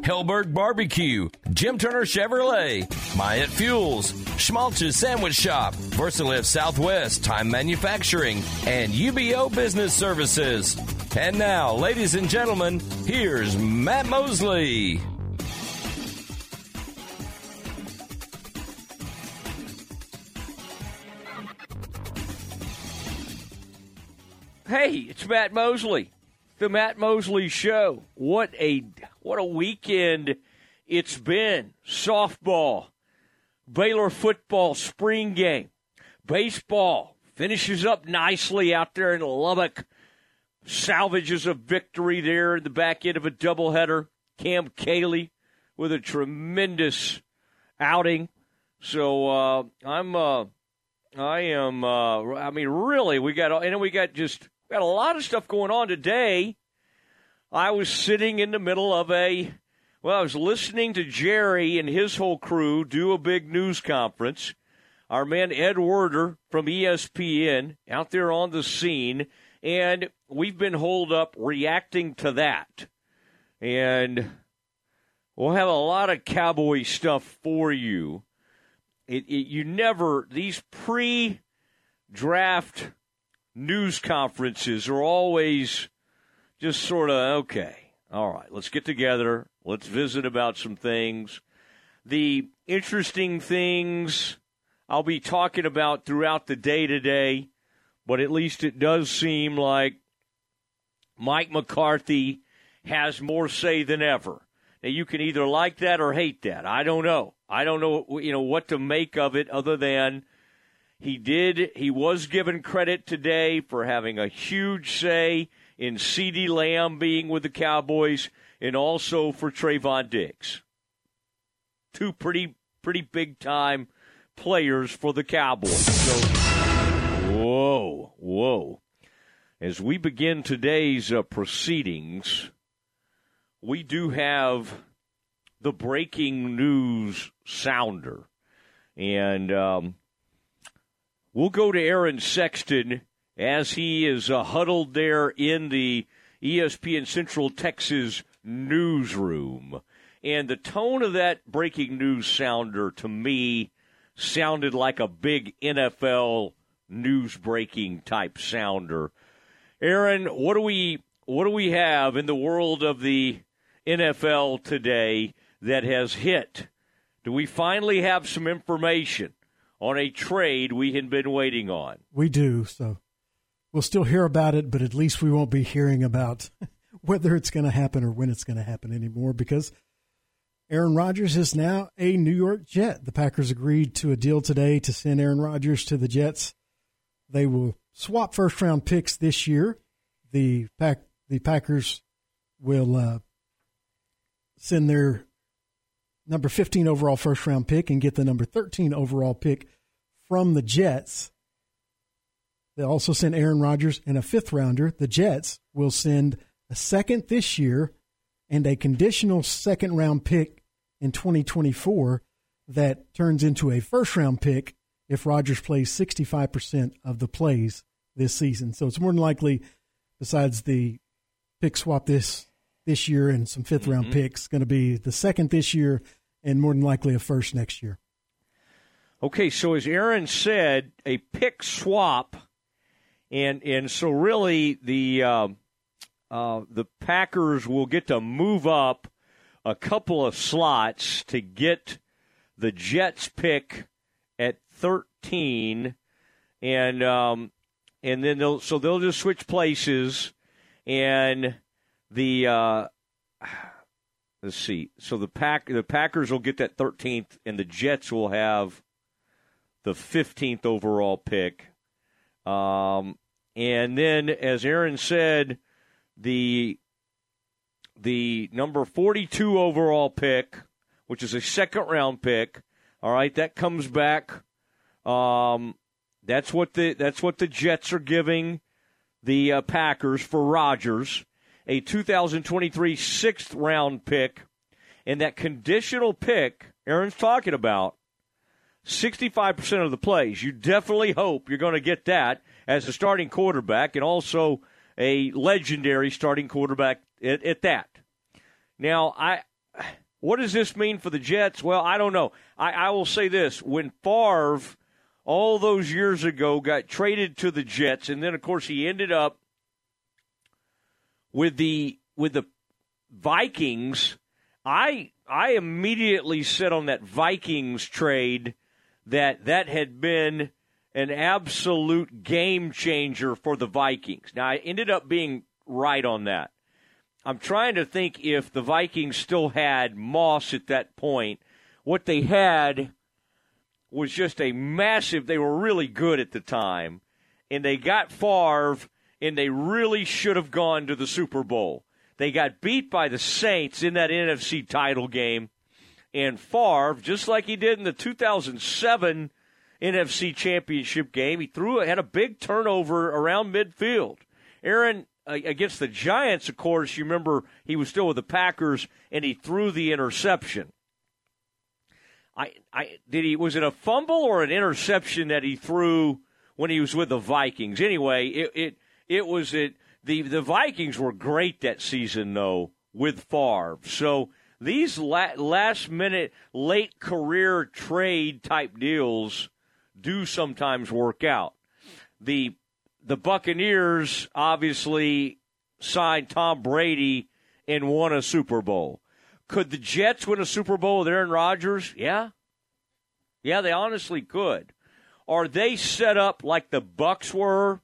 Hellberg Barbecue, Jim Turner Chevrolet, Myatt Fuels, Schmalch's Sandwich Shop, Versalift Southwest, Time Manufacturing, and UBO Business Services. And now, ladies and gentlemen, here's Matt Mosley. Hey, it's Matt Mosley. The Matt Mosley Show. What a weekend it's been. Softball, Baylor football spring game, baseball finishes up nicely out there in Lubbock, salvages a victory there in the back end of a doubleheader. Cam Kaley with a tremendous outing. So we got a lot of stuff going on today. I was sitting in the middle of I was listening to Jerry and his whole crew do a big news conference. Our man Ed Werder from ESPN out there on the scene, and we've been holed up reacting to that. And we'll have a lot of Cowboy stuff for you. These pre-draft news conferences are always just sort of, okay, all right, let's get together. Let's visit about some things. The interesting things I'll be talking about throughout the day today, but at least it does seem like Mike McCarthy has more say than ever. Now, you can either like that or hate that. I don't know, what to make of it other than he was given credit today for having a huge say in CeeDee Lamb being with the Cowboys and also for Trayvon Diggs. Two pretty big-time players for the Cowboys. So, whoa. As we begin today's proceedings, we do have the breaking news sounder. And we'll go to Aaron Sexton as he is huddled there in the ESPN Central Texas newsroom. And the tone of that breaking news sounder, to me, sounded like a big NFL news-breaking type sounder. Aaron, what do we have in the world of the NFL today that has hit? Do we finally have some information on a trade we had been waiting on? We do, so we'll still hear about it, but at least we won't be hearing about whether it's going to happen or when it's going to happen anymore, because Aaron Rodgers is now a New York Jet. The Packers agreed to a deal today to send Aaron Rodgers to the Jets. They will swap first-round picks this year. The Packers will send their number 15 overall first-round pick and get the number 13 overall pick from the Jets. They also send Aaron Rodgers and a fifth-rounder. The Jets will send a second this year and a conditional second-round pick in 2024 that turns into a first-round pick if Rodgers plays 65% of the plays this season. So it's more than likely, besides the pick swap this year and some fifth-round picks, going to be the second this year and more than likely a first next year. Okay, so as Aaron said, a pick swap, and so really the Packers will get to move up a couple of slots to get the Jets pick at 13, and then they'll just switch places, and let's see, so the Packers will get that 13th, and the Jets will have the 15th overall pick. And then, as Aaron said, the number 42 overall pick, which is a second-round pick, all right, that comes back. That's what the Jets are giving the Packers for Rodgers, a 2023 sixth-round pick, and that conditional pick Aaron's talking about, 65% of the plays. You definitely hope you're going to get that as a starting quarterback and also a legendary starting quarterback at that. Now, what does this mean for the Jets? Well, I don't know. I will say this. When Favre, all those years ago, got traded to the Jets, and then, of course, he ended up with the Vikings, I immediately said on that Vikings trade that had been an absolute game changer for the Vikings. Now, I ended up being right on that. I'm trying to think if the Vikings still had Moss at that point. What they had was just a massive, they were really good at the time, and they got Favre, and they really should have gone to the Super Bowl. They got beat by the Saints in that NFC title game, and Favre, just like he did in the 2007 NFC Championship game, had a big turnover around midfield. Aaron, against the Giants, of course, you remember he was still with the Packers, and he threw the interception. Was it a fumble or an interception that he threw when he was with the Vikings? Anyway, the Vikings were great that season, though, with Favre. So these last-minute, late-career trade-type deals do sometimes work out. The Buccaneers obviously signed Tom Brady and won a Super Bowl. Could the Jets win a Super Bowl with Aaron Rodgers? Yeah. Yeah, they honestly could. Are they set up like the Bucs were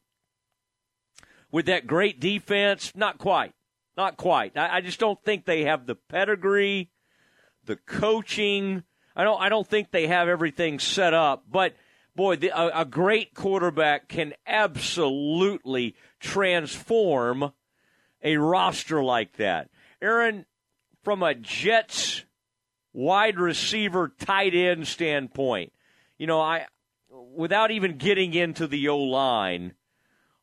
with that great defense? Not quite. Not quite. I just don't think they have the pedigree, the coaching. I don't think they have everything set up, but boy, a great quarterback can absolutely transform a roster like that. Aaron, from a Jets wide receiver tight end standpoint, without even getting into the O-line,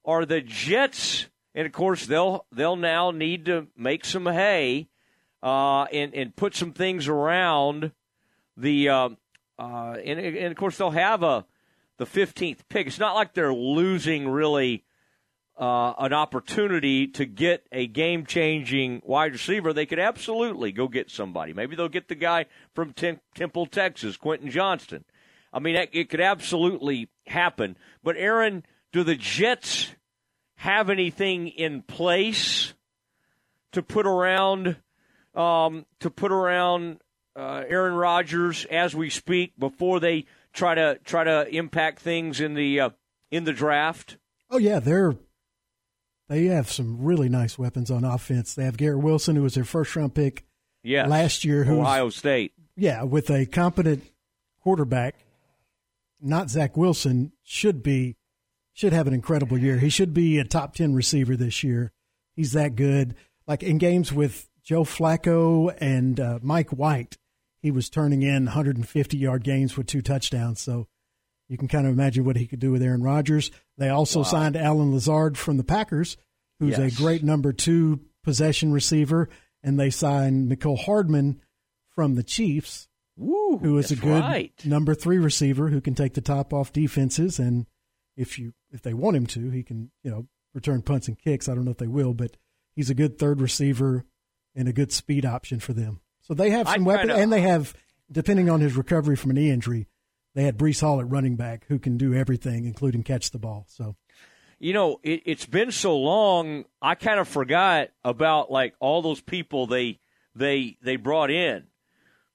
are the Jets, and of course they'll now need to make some hay and put some things around the and of course they'll have the 15th pick. It's not like they're losing, really, an opportunity to get a game-changing wide receiver. They could absolutely go get somebody. Maybe they'll get the guy from Temple, Texas, Quentin Johnston. I mean, it could absolutely happen. But, Aaron, do the Jets have anything in place to put around Aaron Rodgers as we speak before they try to impact things in the draft? Oh yeah, they have some really nice weapons on offense. They have Garrett Wilson, who was their first round pick last year, Ohio State. Yeah, with a competent quarterback, not Zach Wilson, should have an incredible year. He should be a top 10 receiver this year. He's that good. Like in games with Joe Flacco and Mike White, he was turning in 150-yard games with 2 touchdowns. So you can kind of imagine what he could do with Aaron Rodgers. They also signed Allen Lazard from the Packers, who's a great number 2 possession receiver. And they signed Mecole Hardman from the Chiefs, who is a good number 3 receiver who can take the top off defenses. And if they want him to, he can return punts and kicks. I don't know if they will, but he's a good third receiver and a good speed option for them. So they have some weapons, and they have, depending on his recovery from an knee injury, they had Breece Hall at running back who can do everything, including catch the ball. So, it's been so long, I kind of forgot about like all those people they brought in.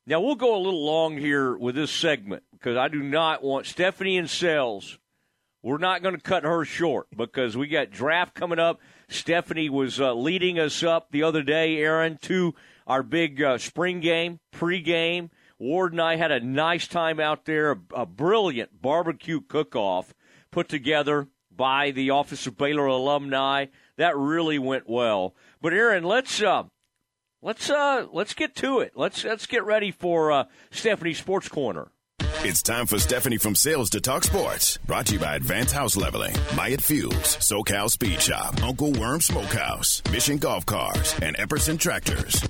Now we'll go a little long here with this segment because I do not want Stephanie in sales. We're not going to cut her short because we got draft coming up. Stephanie was leading us up the other day, Aaron, to our big spring game, pregame. Ward and I had a nice time out there, a brilliant barbecue cook-off put together by the Office of Baylor Alumni. That really went well. But Aaron, let's get to it. Let's get ready for Stephanie's Sports Corner. It's time for Stephanie from Sales to Talk Sports. Brought to you by Advanced House Leveling, Myatt Fuels, SoCal Speed Shop, Uncle Worm Smokehouse, Mission Golf Cars, and Epperson Tractors.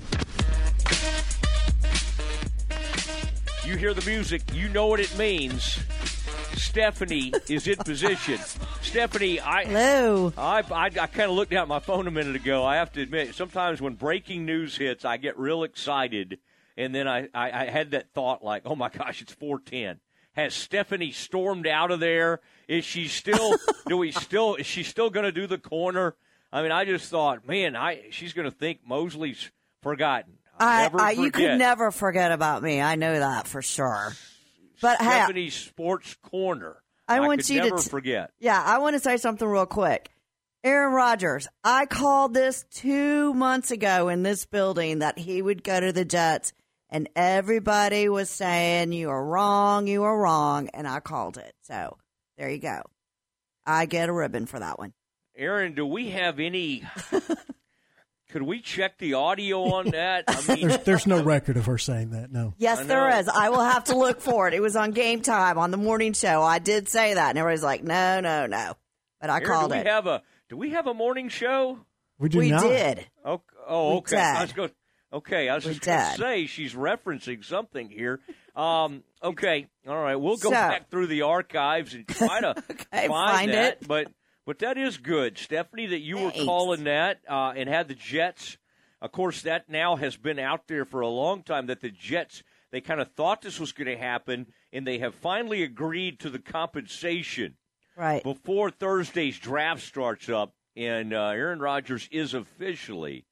You hear the music, you know what it means. Stephanie is in position. Stephanie, I kind of looked at my phone a minute ago. I have to admit, sometimes when breaking news hits, I get real excited. And then I had that thought like, oh, my gosh, it's 4:10. Has Stephanie stormed out of there? Is she still – is she still going to do the corner? I mean, I just thought, man, she's going to think Mosley's forgotten. You could never forget about me. I know that for sure. But Stephanie's Sports Corner. I want you to never forget. Yeah, I want to say something real quick. Aaron Rodgers, I called this 2 months ago in this building that he would go to the Jets, and everybody was saying, you are wrong, and I called it. So there you go. I get a ribbon for that one. Aaron, do we have any... Could we check the audio on that? I mean, there's no record of her saying that, no. Yes, there is. I will have to look for it. It was on Game Time on the morning show. I did say that, and everybody's like, no. But I called it. Do we have a morning show? We do not. We did. Oh, okay. I was just going to say she's referencing something here. Okay, all right. We'll go back through the archives and try to find that. But that is good, Stephanie, that you were calling that and had the Jets. Of course, that now has been out there for a long time, that the Jets, they kind of thought this was going to happen, and they have finally agreed to the compensation right before Thursday's draft starts up. And Aaron Rodgers is officially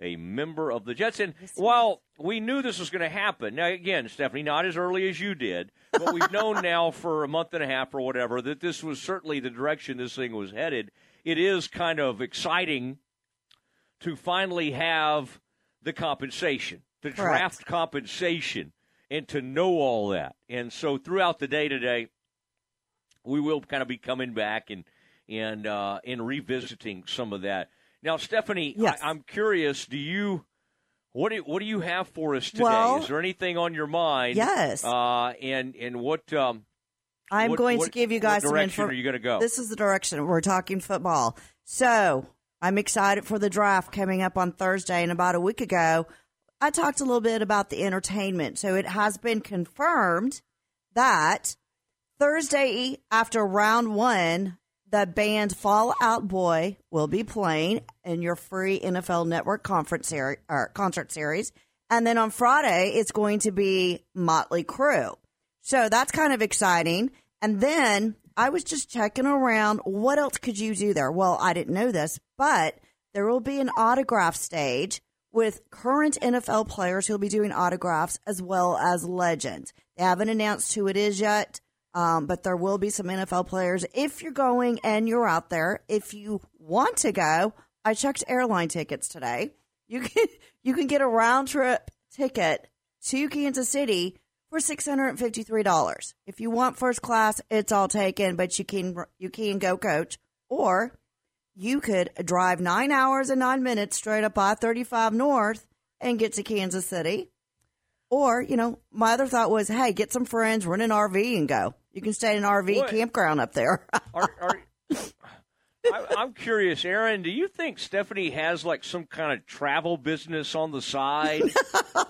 a member of the Jets. And while we knew this was going to happen, now, again, Stephanie, not as early as you did, but we've known now for a month and a half or whatever that this was certainly the direction this thing was headed. It is kind of exciting to finally have the compensation, the draft compensation, and to know all that. And so throughout the day today, we will kind of be coming back and revisiting some of that. Now, Stephanie, yes. I'm curious. What do you have for us today? Well, is there anything on your mind? Yes. And what? I'm going to give you guys some information. What direction are you going to go? This is the direction we're talking football. So I'm excited for the draft coming up on Thursday. And about a week ago, I talked a little bit about the entertainment. So it has been confirmed that Thursday after round one, the band Fall Out Boy will be playing in your free NFL Network concert series. And then on Friday, it's going to be Motley Crue. So that's kind of exciting. And then I was just checking around. What else could you do there? Well, I didn't know this, but there will be an autograph stage with current NFL players who will be doing autographs as well as legends. They haven't announced who it is yet. But there will be some NFL players. If you're going and you're out there, if you want to go, I checked airline tickets today. You can get a round trip ticket to Kansas City for $653. If you want first class, it's all taken, but you can go coach, or you could drive 9 hours and 9 minutes straight up I-35 North and get to Kansas City. Or, my other thought was, hey, get some friends, rent an RV, and go. You can stay in an RV campground up there. I'm curious, Aaron, do you think Stephanie has, like, some kind of travel business on the side,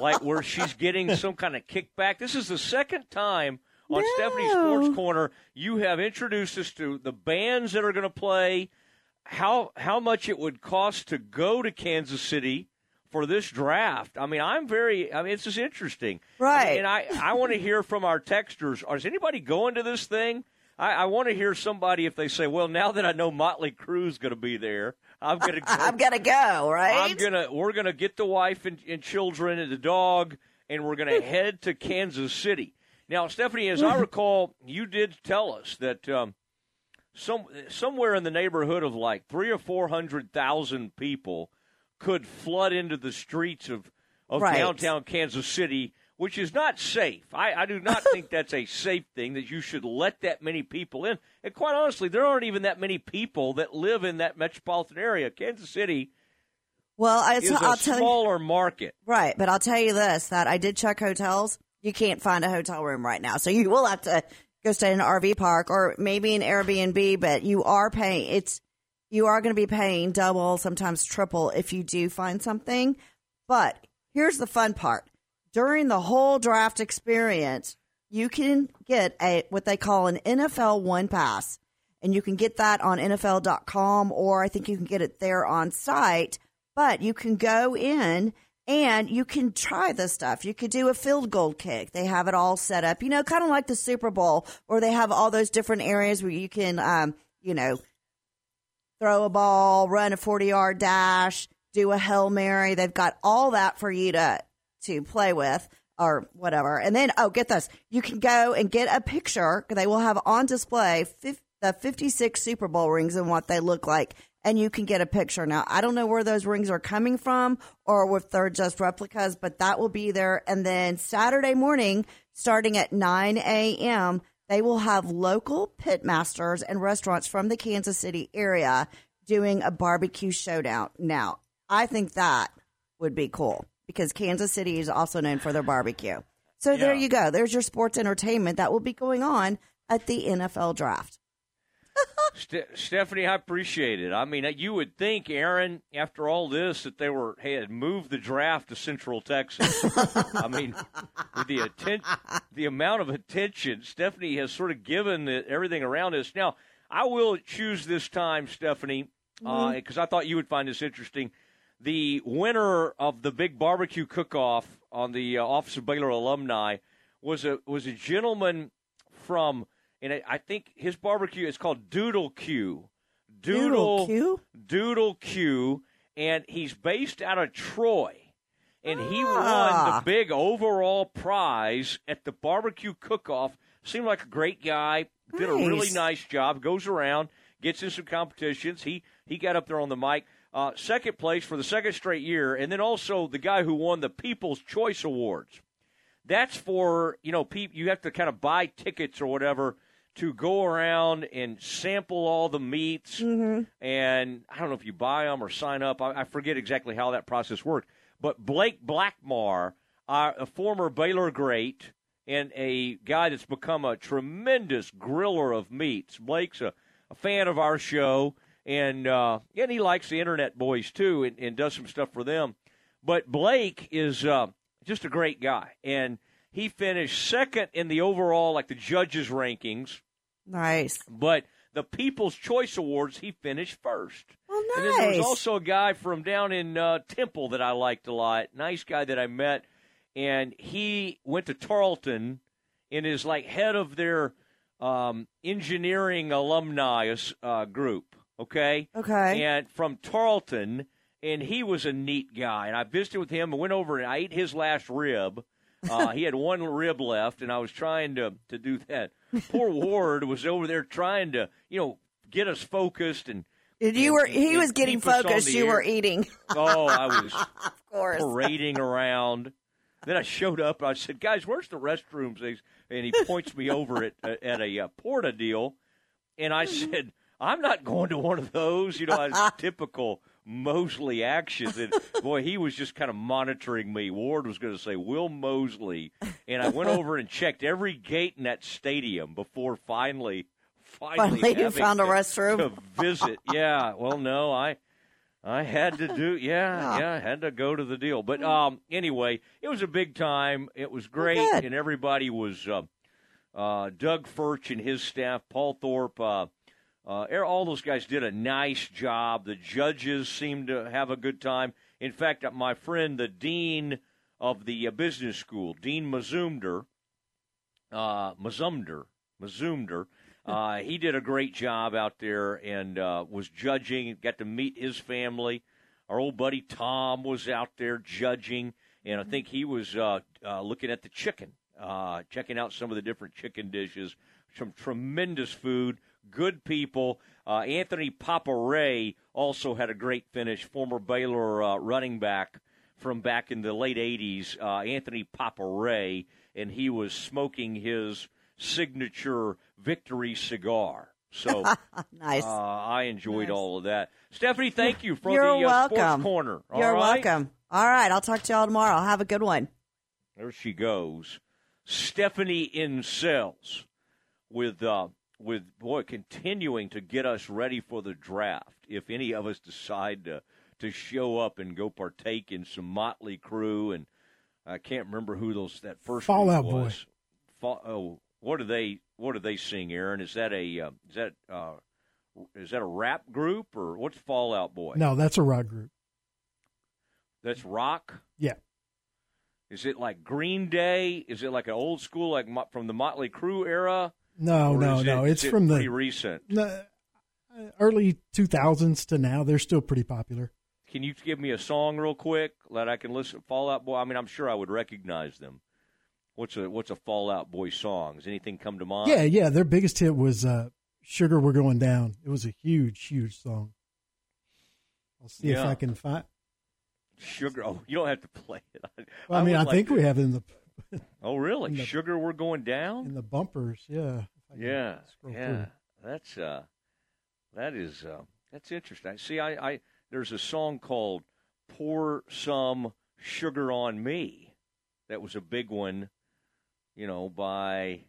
like where she's getting some kind of kickback? This is the second time on Stephanie's Sports Corner you have introduced us to the bands that are going to play, how much it would cost to go to Kansas City for this draft. I mean, it's just interesting. Right. And I want to hear from our texters. Is anybody going to this thing? I want to hear somebody if they say, well, now that I know Motley Crue's going to be there, I'm going to go. I'm going to go, right? We're going to get the wife and children and the dog, and we're going to head to Kansas City. Now, Stephanie, as I recall, you did tell us that somewhere in the neighborhood of like 300,000 or 400,000 people could flood into the streets of downtown Kansas City, which is not safe. I do not think that's a safe thing, that you should let that many people in. And quite honestly, there aren't even that many people that live in that metropolitan area. Kansas City is a smaller market. Right, but I'll tell you this, that I did check hotels. you can't find a hotel room right now. So you will have to go stay in an RV park or maybe an Airbnb, but you are paying. You are going to be paying double, sometimes triple if you do find something. But here's the fun part. During the whole draft experience, you can get what they call an NFL One Pass. And you can get that on NFL.com, or I think you can get it there on site. But you can go in and you can try this stuff. You could do a field goal kick. They have it all set up, you know, kind of like the Super Bowl, or they have all those different areas where you can, you know, throw a ball, run a 40-yard dash, do a Hail Mary. They've got all that for you to play with. Or whatever. And then, oh, get this. You can go and get a picture. They will have on display the 56 Super Bowl rings and what they look like. And you can get a picture. Now, I don't know where those rings are coming from or if they're just replicas, but that will be there. And then Saturday morning, starting at 9 a.m., they will have local pitmasters and restaurants from the Kansas City area doing a barbecue showdown. Now, I think that would be cool, because Kansas City is also known for their barbecue. So yeah, there you go. There's your sports entertainment that will be going on at the NFL draft. Stephanie, I appreciate it. I mean, you would think, Aaron, after all this, that they had moved the draft to Central Texas. I mean, with the amount of attention Stephanie has sort of given everything around us. Now, I will choose this time, Stephanie, because I thought you would find this interesting. The winner of the big barbecue cook-off on the Office of Baylor Alumni was a gentleman from, and I think his barbecue is called Doodle Q. Doodle Q, and he's based out of Troy, and he won the big overall prize at the barbecue cook-off. Seemed like a great guy. Nice. Did a really nice job. Goes around, gets in some competitions. He got up there on the mic. Second place for the second straight year, and then also the guy who won the People's Choice Awards. That's for, you know, you have to kind of buy tickets or whatever to go around and sample all the meats. Mm-hmm. And I don't know if you buy them or sign up. I forget exactly how that process worked. But Blake Blackmar, a former Baylor great and a guy that's become a tremendous griller of meats. Blake's a fan of our show. And he likes the Internet Boys, too, and does some stuff for them. But Blake is just a great guy. And he finished second in the overall, like the judges' rankings. Nice. But the People's Choice Awards, he finished first. Oh, nice. And then there was also a guy from down in Temple that I liked a lot. Nice guy that I met. And he went to Tarleton and is, like, head of their engineering alumni group. Okay. And from Tarleton, and he was a neat guy. And I visited with him and went over and I ate his last rib. He had one rib left, and I was trying to do that. Poor Ward was over there trying to, you know, get us focused. And you were he was getting focused. You were eating. Oh, I was of course parading around. Then I showed up. And I said, "Guys, where's the restrooms?" And he points me over at a Porta deal, and I said, "I'm not going to one of those." You know, typical Mosley actions. And, boy, he was just kind of monitoring me. Ward was going to say, Will Mosley. And I went over and checked every gate in that stadium before finally you found a restroom to visit. Yeah, well, no, I had to do, I had to go to the deal. But anyway, it was a big time. It was great, and everybody was Doug Furch and his staff, Paul Thorpe, all those guys did a nice job. The judges seemed to have a good time. In fact, my friend, the dean of the business school, Dean Mazumder, he did a great job out there and was judging. Got to meet his family. Our old buddy Tom was out there judging, and I think he was looking at the chicken, checking out some of the different chicken dishes. Some tremendous food. Good people. Anthony Paparay also had a great finish, former Baylor running back from back in the late 80s, Anthony Paparay, and he was smoking his signature victory cigar. So nice. I enjoyed all of that. Stephanie, thank you for the Sports Corner. All right? You're welcome. All right, I'll talk to y'all tomorrow. Have a good one. There she goes. Stephanie in sales with continuing to get us ready for the draft. If any of us decide to show up and go partake in some Motley Crue, and I can't remember who that first Fall Out Boy. What do they sing, Aaron? Is that a rap group, or what's Fall Out Boy? No, that's a rock group. That's rock? Yeah. Is it like Green Day? Is it like an old school, like from the Motley Crue era? No. It's from pretty recent. Early 2000s to now. They're still pretty popular. Can you give me a song real quick that I can listen to? Fall Out Boy. I mean, I'm sure I would recognize them. What's a Fall Out Boy song? Does anything come to mind? Yeah. Their biggest hit was "Sugar, We're Going Down." It was a huge, huge song. I'll see if I can find. Sugar. Oh, you don't have to play it. Well, I think we have it in the. Oh, really? Sugar, We're Going Down? In the bumpers, yeah. Yeah. That's interesting. See, I there's a song called "Pour Some Sugar on Me" that was a big one, by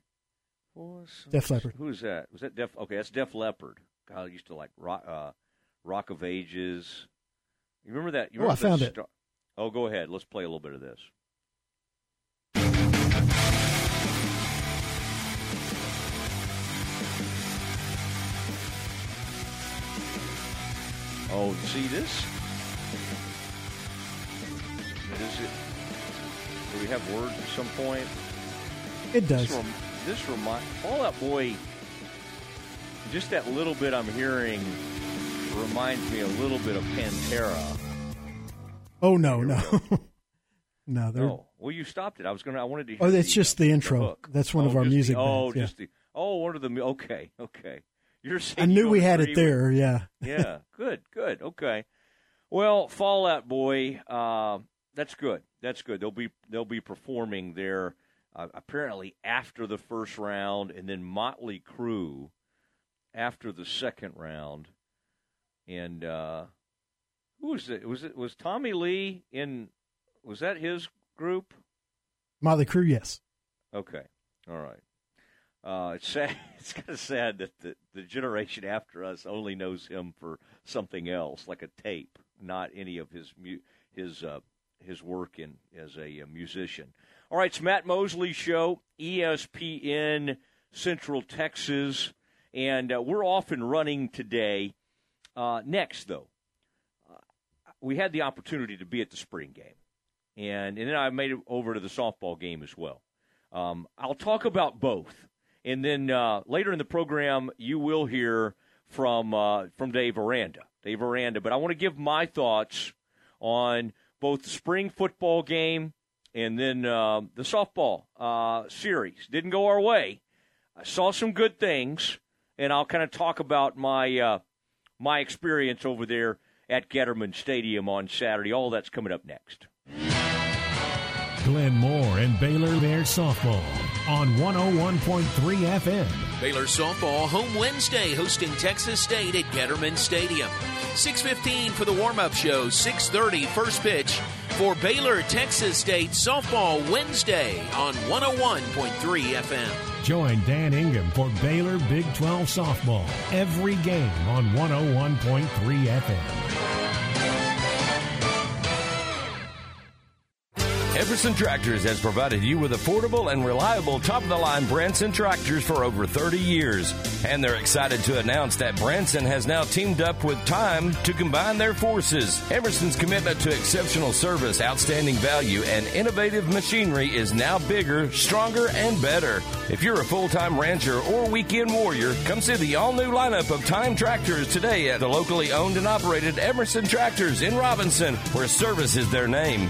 Def Leppard. Who's that? Was that Def? Okay, that's Def Leppard. God, I used to like Rock of Ages. You remember that? I found it. Oh, go ahead. Let's play a little bit of this. Oh, see this? Is it? Do we have words at some point? It does. This reminds Fall Out Boy. Just that little bit I'm hearing. Reminds me a little bit of Pantera. Oh no. No, they're... Oh, well, you stopped it. I wanted to hear. Oh, that's just the intro. That's one of our music bands. Oh, just the one of the okay. You're saying I knew we had it there, yeah. Yeah. Good. Okay. Well, Fall Out Boy, that's good. That's good. They'll be performing there apparently after the first round, and then Motley Crue after the second round. And who was it? Was Tommy Lee in? Was that his group? Motley Crue, yes. Okay, all right. It's sad. It's kind of sad that the generation after us only knows him for something else, like a tape, not any of his work as a musician. All right, it's Matt Mosley Show, ESPN Central Texas, and we're off and running today. Next, though, we had the opportunity to be at the spring game, and then I made it over to the softball game as well. I'll talk about both, and then later in the program you will hear from Dave Aranda. But I want to give my thoughts on both the spring football game and then the softball series. Didn't go our way. I saw some good things, and I'll kind of talk about my experience over there at Getterman Stadium on Saturday. All that's coming up next. Glenn Moore and Baylor Bears softball on 101.3 FM. Baylor softball home Wednesday, hosting Texas State at Getterman Stadium. 6:15 for the warm-up show, 6:30 first pitch for Baylor-Texas State softball Wednesday on 101.3 FM. Join Dan Ingham for Baylor Big 12 softball every game on 101.3 FM. Everson Tractors has provided you with affordable and reliable top-of-the-line Branson tractors for over 30 years. And they're excited to announce that Branson has now teamed up with Time to combine their forces. Everson's commitment to exceptional service, outstanding value, and innovative machinery is now bigger, stronger, and better. If you're a full-time rancher or weekend warrior, come see the all-new lineup of Time tractors today at the locally owned and operated Everson Tractors in Robinson, where service is their name.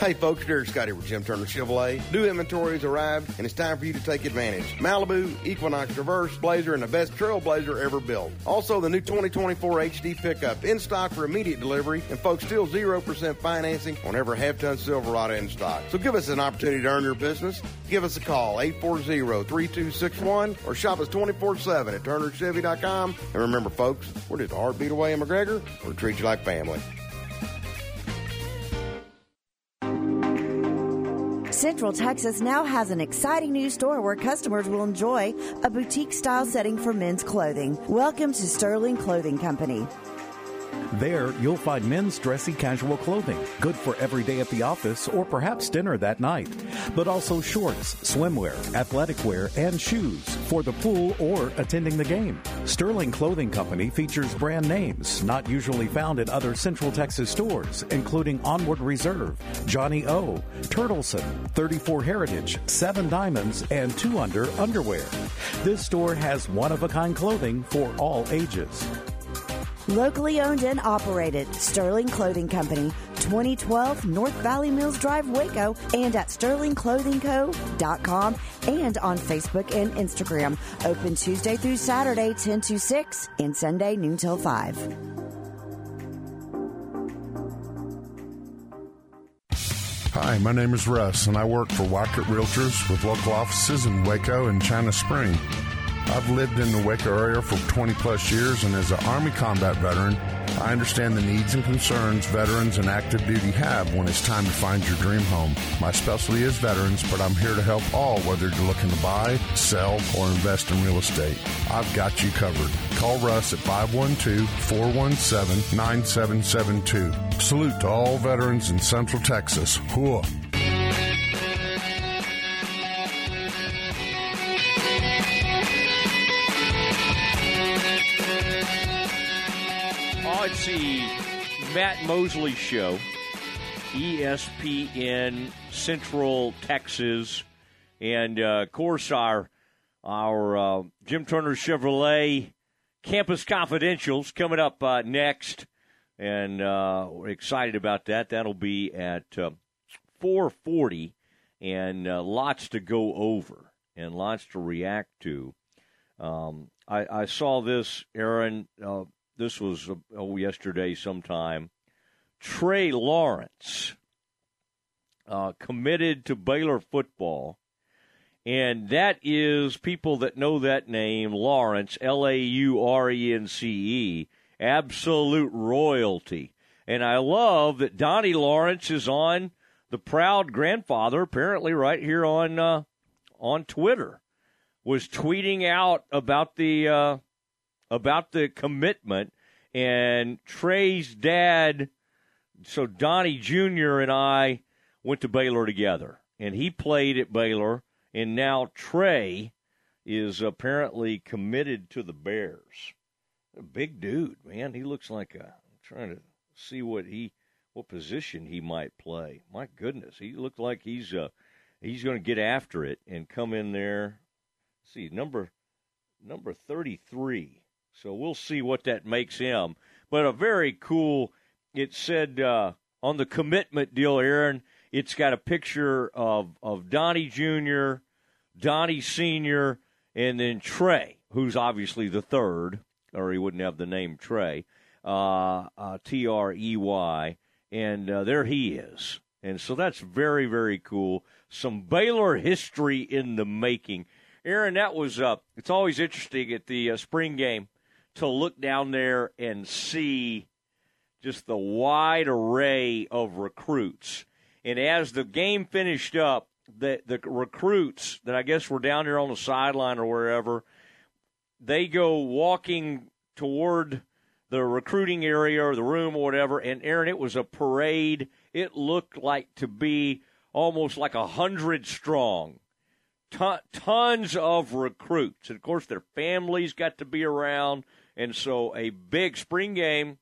Hey, folks, Derek Scott here with Jim Turner Chevrolet. New inventories arrived, and it's time for you to take advantage. Malibu, Equinox, Traverse, Blazer, and the best Trailblazer ever built. Also, the new 2024 HD pickup in stock for immediate delivery, and folks, still 0% financing on every half-ton Silverado in stock. So give us an opportunity to earn your business. Give us a call, 840-3261, or shop us 24/7 at turnerchevy.com. And remember, folks, we're just a heartbeat away in McGregor. We'll treat you like family. Central Texas now has an exciting new store where customers will enjoy a boutique-style setting for men's clothing. Welcome to Sterling Clothing Company. There, you'll find men's dressy casual clothing, good for every day at the office or perhaps dinner that night, but also shorts, swimwear, athletic wear, and shoes for the pool or attending the game. Sterling Clothing Company features brand names not usually found at other Central Texas stores, including Onward Reserve, Johnny O, Turtleson, 34 Heritage, Seven Diamonds, and 2 Under Underwear. This store has one-of-a-kind clothing for all ages. Locally owned and operated, Sterling Clothing Company, 2012 North Valley Mills Drive, Waco, and at sterlingclothingco.com and on Facebook and Instagram. Open Tuesday through Saturday, 10 to 6, and Sunday, noon till 5. Hi, my name is Russ, and I work for Weikert Realtors with local offices in Waco and China Spring. I've lived in the Waco area for 20-plus years, and as an Army combat veteran, I understand the needs and concerns veterans and active duty have when it's time to find your dream home. My specialty is veterans, but I'm here to help all, whether you're looking to buy, sell, or invest in real estate. I've got you covered. Call Russ at 512-417-9772. Salute to all veterans in Central Texas. Whoa. It's the Matt Mosley Show, ESPN Central Texas, and of course our Jim Turner Chevrolet Campus Confidential's coming up next, and we're excited about that. That'll be at 4:40, and lots to go over and lots to react to. I saw this, Aaron. This was yesterday sometime. Trey Lawrence committed to Baylor football, and that is, people that know that name, Lawrence, Laurence, absolute royalty. And I love that Donnie Lawrence is on the Proud Grandfather, apparently right here on Twitter, was tweeting out about the commitment, and Trey's dad, so Donnie Jr. and I went to Baylor together, and he played at Baylor, and now Trey is apparently committed to the Bears. A big dude, man. He looks like I'm trying to see what position he might play. My goodness, he looked like he's going to get after it and come in there. Let's see, number 33. So we'll see what that makes him. But a very cool, it said on the commitment deal, Aaron, it's got a picture of Donnie Jr., Donnie Sr., and then Trey, who's obviously the third, or he wouldn't have the name Trey, Trey, and there he is. And so that's very, very cool. Some Baylor history in the making. Aaron, that was it's always interesting at the spring game to look down there and see just the wide array of recruits. And as the game finished up, the recruits that I guess were down there on the sideline or wherever, they go walking toward the recruiting area or the room or whatever, and Aaron, it was a parade it looked like to be almost like 100 strong. Tons of recruits. And, of course, their families got to be around. And so a big spring game,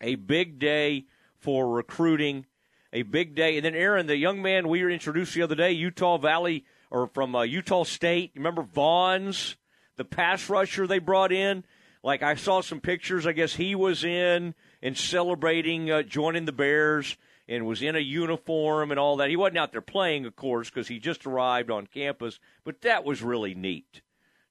a big day for recruiting, a big day. And then, Aaron, the young man we were introduced the other day, Utah Valley, or from Utah State. Remember Vaughns, the pass rusher they brought in? Like, I saw some pictures. I guess he was in and celebrating joining the Bears and was in a uniform and all that. He wasn't out there playing, of course, because he just arrived on campus. But that was really neat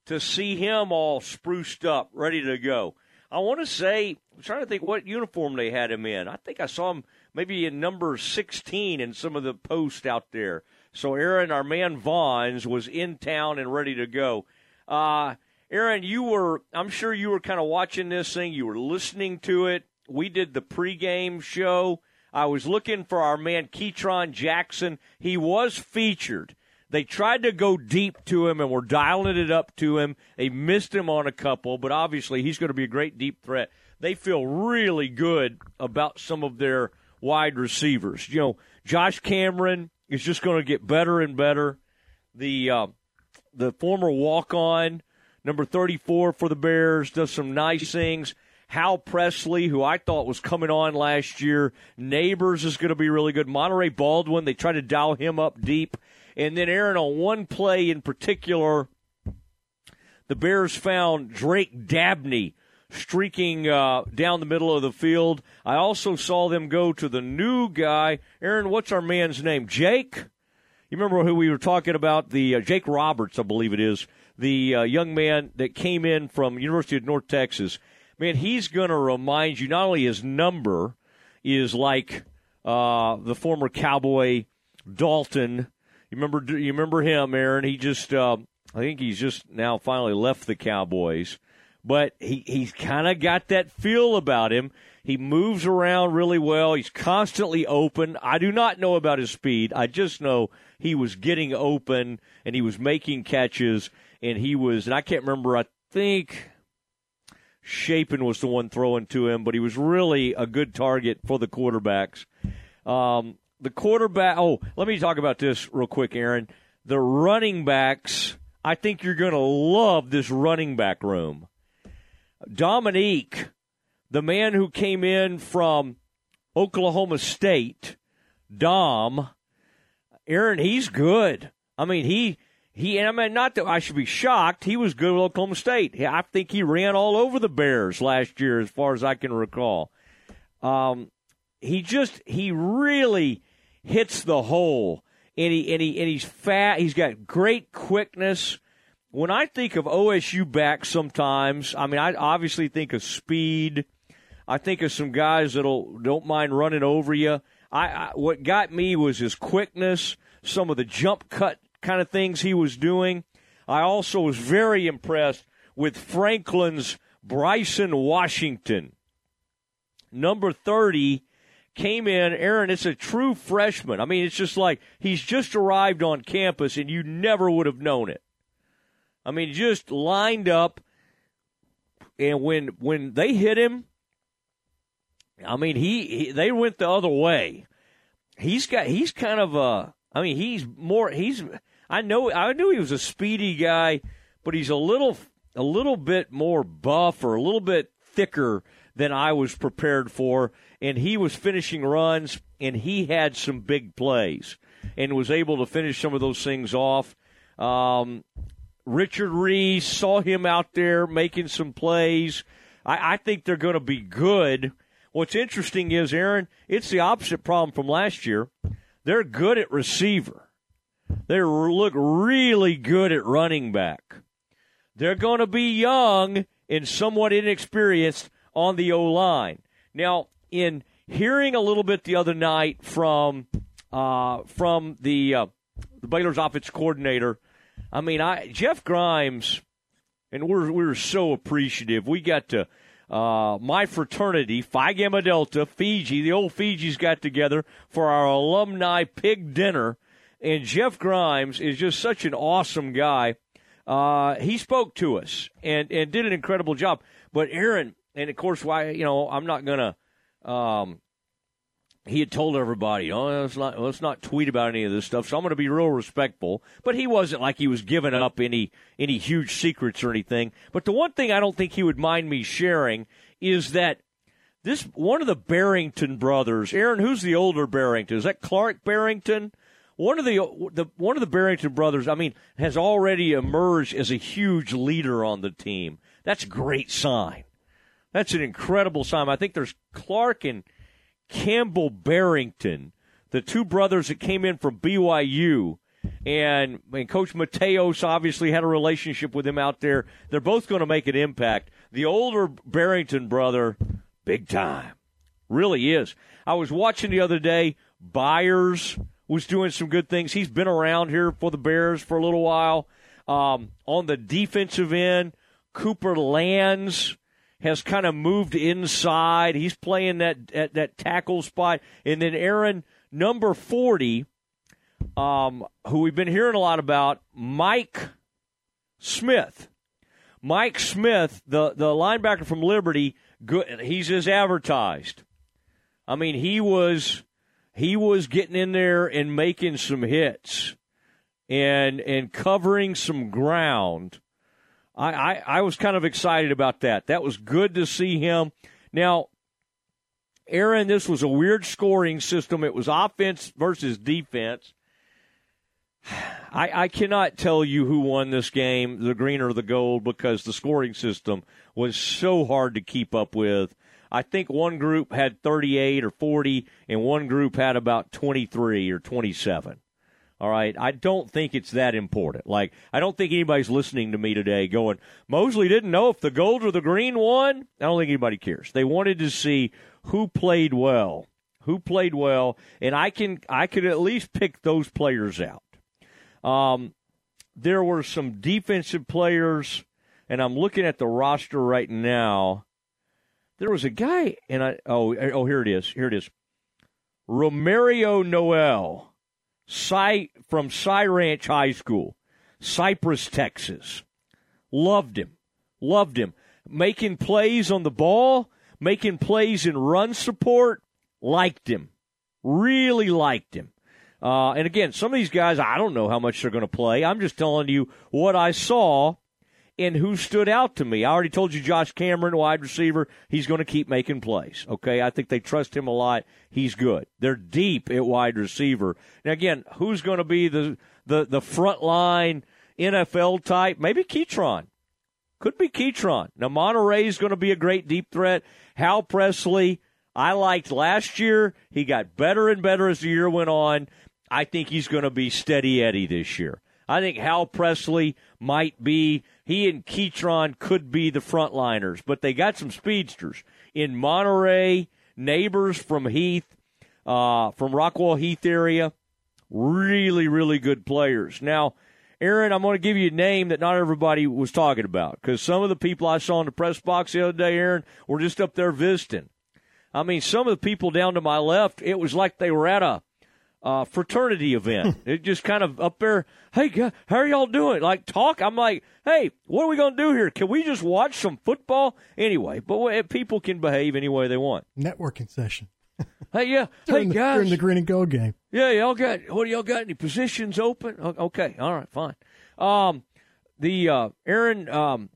to see him all spruced up, ready to go. I want to say, I'm trying to think what uniform they had him in. I think I saw him maybe in number 16 in some of the posts out there. So, Aaron, our man Vaughns, was in town and ready to go. Aaron, I'm sure you were kind of watching this thing. You were listening to it. We did the pregame show. I was looking for our man Keytron Jackson. He was featured. They tried to go deep to him and were dialing it up to him. They missed him on a couple, but obviously he's going to be a great deep threat. They feel really good about some of their wide receivers. You know, Josh Cameron is just going to get better and better. The former walk-on, number 34 for the Bears, does some nice things. Hal Presley, who I thought was coming on last year. Neighbors is going to be really good. Monterey Baldwin, they try to dial him up deep. And then, Aaron, on one play in particular, the Bears found Drake Dabney streaking down the middle of the field. I also saw them go to the new guy. Aaron, what's our man's name? Jake? You remember who we were talking about? The Jake Roberts, I believe it is, the young man that came in from University of North Texas. Man, he's going to remind you, not only his number is like the former Cowboy Dalton. You remember him, Aaron? He just, I think he's just now finally left the Cowboys. But he's kind of got that feel about him. He moves around really well. He's constantly open. I do not know about his speed. I just know he was getting open, and he was making catches, and he was, and I can't remember, I think Shapen was the one throwing to him, but he was really a good target for the quarterbacks. The quarterback, let me talk about this real quick, Aaron. The running backs, I think you're going to love this running back room. Dominique, the man who came in from Oklahoma State, Dom, Aaron, he's good. I mean, not that I should be shocked, he was good with Oklahoma State. I think he ran all over the Bears last year as far as I can recall. He really hits the hole, and he's fat. He's got great quickness. When I think of OSU backs sometimes, I mean, I obviously think of speed. I think of some guys that'll don't mind running over you. What got me was his quickness, some of the jump cut kind of things he was doing. I also was very impressed with Franklin's Bryson Washington. Number 30 came in. Aaron, it's a true freshman. I mean, it's just like he's just arrived on campus, and you never would have known it. I mean, just lined up, and when they hit him, I mean, they went the other way. He's kind of a, I mean, he's more, he's, I knew he was a speedy guy, but he's a little bit more buff or a little bit thicker than I was prepared for, and he was finishing runs, and he had some big plays and was able to finish some of those things off. Richard Reese, saw him out there making some plays. I think they're going to be good. What's interesting is, Aaron, it's the opposite problem from last year. They're good at receiver. They look really good at running back. They're going to be young and somewhat inexperienced on the O-line. Now, in hearing a little bit the other night from the Baylor's offense coordinator, I mean, Jeff Grimes, and we were so appreciative. We got to my fraternity, Phi Gamma Delta, Fiji, the old Fijis got together for our alumni pig dinner, and Jeff Grimes is just such an awesome guy. He spoke to us and did an incredible job. But Aaron, and of course, I'm not going to he had told everybody, oh, let's not tweet about any of this stuff, so I'm going to be real respectful. But he wasn't like he was giving up any huge secrets or anything. But the one thing I don't think he would mind me sharing is that this one of the Barrington brothers, Aaron, who's the older Barrington? Is that Clark Barrington? One of the Barrington brothers, I mean, has already emerged as a huge leader on the team. That's a great sign. That's an incredible sign. I think there's Clark and Campbell Barrington, the two brothers that came in from BYU, and Coach Mateos obviously had a relationship with him out there. They're both going to make an impact. The older Barrington brother, big time, really is. I was watching the other day, Byers was doing some good things. He's been around here for the Bears for a little while. On the defensive end, Cooper Lands has kind of moved inside. He's playing that tackle spot. And then Aaron, number 40, who we've been hearing a lot about, Mike Smith. Mike Smith, the linebacker from Liberty, good, he's as advertised. I mean, he was getting in there and making some hits and covering some ground. I was kind of excited about that. That was good to see him. Now, Aaron, this was a weird scoring system. It was offense versus defense. I cannot tell you who won this game, the green or the gold, because the scoring system was so hard to keep up with. I think one group had 38 or 40, and one group had about 23 or 27. All right? I don't think it's that important. Like, I don't think anybody's listening to me today going, Mosley didn't know if the gold or the green won. I don't think anybody cares. They wanted to see who played well. Who played well, and I could at least pick those players out. There were some defensive players, and I'm looking at the roster right now. There was a guy, and here it is, Romario Noel, from Cy Ranch High School, Cypress, Texas. Loved him, making plays on the ball, making plays in run support. Liked him, really liked him. And again, some of these guys, I don't know how much they're going to play. I'm just telling you what I saw and who stood out to me. I already told you Josh Cameron, wide receiver, he's going to keep making plays, okay? I think they trust him a lot. He's good. They're deep at wide receiver. Now, again, who's going to be the front-line NFL type? Maybe Keytron. Could be Keytron. Now, Monterey's going to be a great deep threat. Hal Presley, I liked last year. He got better and better as the year went on. I think he's going to be steady Eddie this year. I think Hal Presley might be, he and Keytron could be the frontliners, but they got some speedsters in Monterey, neighbors from Heath, from Rockwall Heath area, really, really good players. Now, Aaron, I'm going to give you a name that not everybody was talking about because some of the people I saw in the press box the other day, Aaron, were just up there visiting. I mean, some of the people down to my left, it was like they were at a fraternity event. It just kind of up there, hey, guys, how are y'all doing? Like, talk. I'm like, hey, what are we going to do here? Can we just watch some football? Anyway, but people can behave any way they want. Networking session. Hey, yeah. Hey, guys. During the green and gold game. Yeah, y'all got any positions open? Okay, all right, fine. Aaron,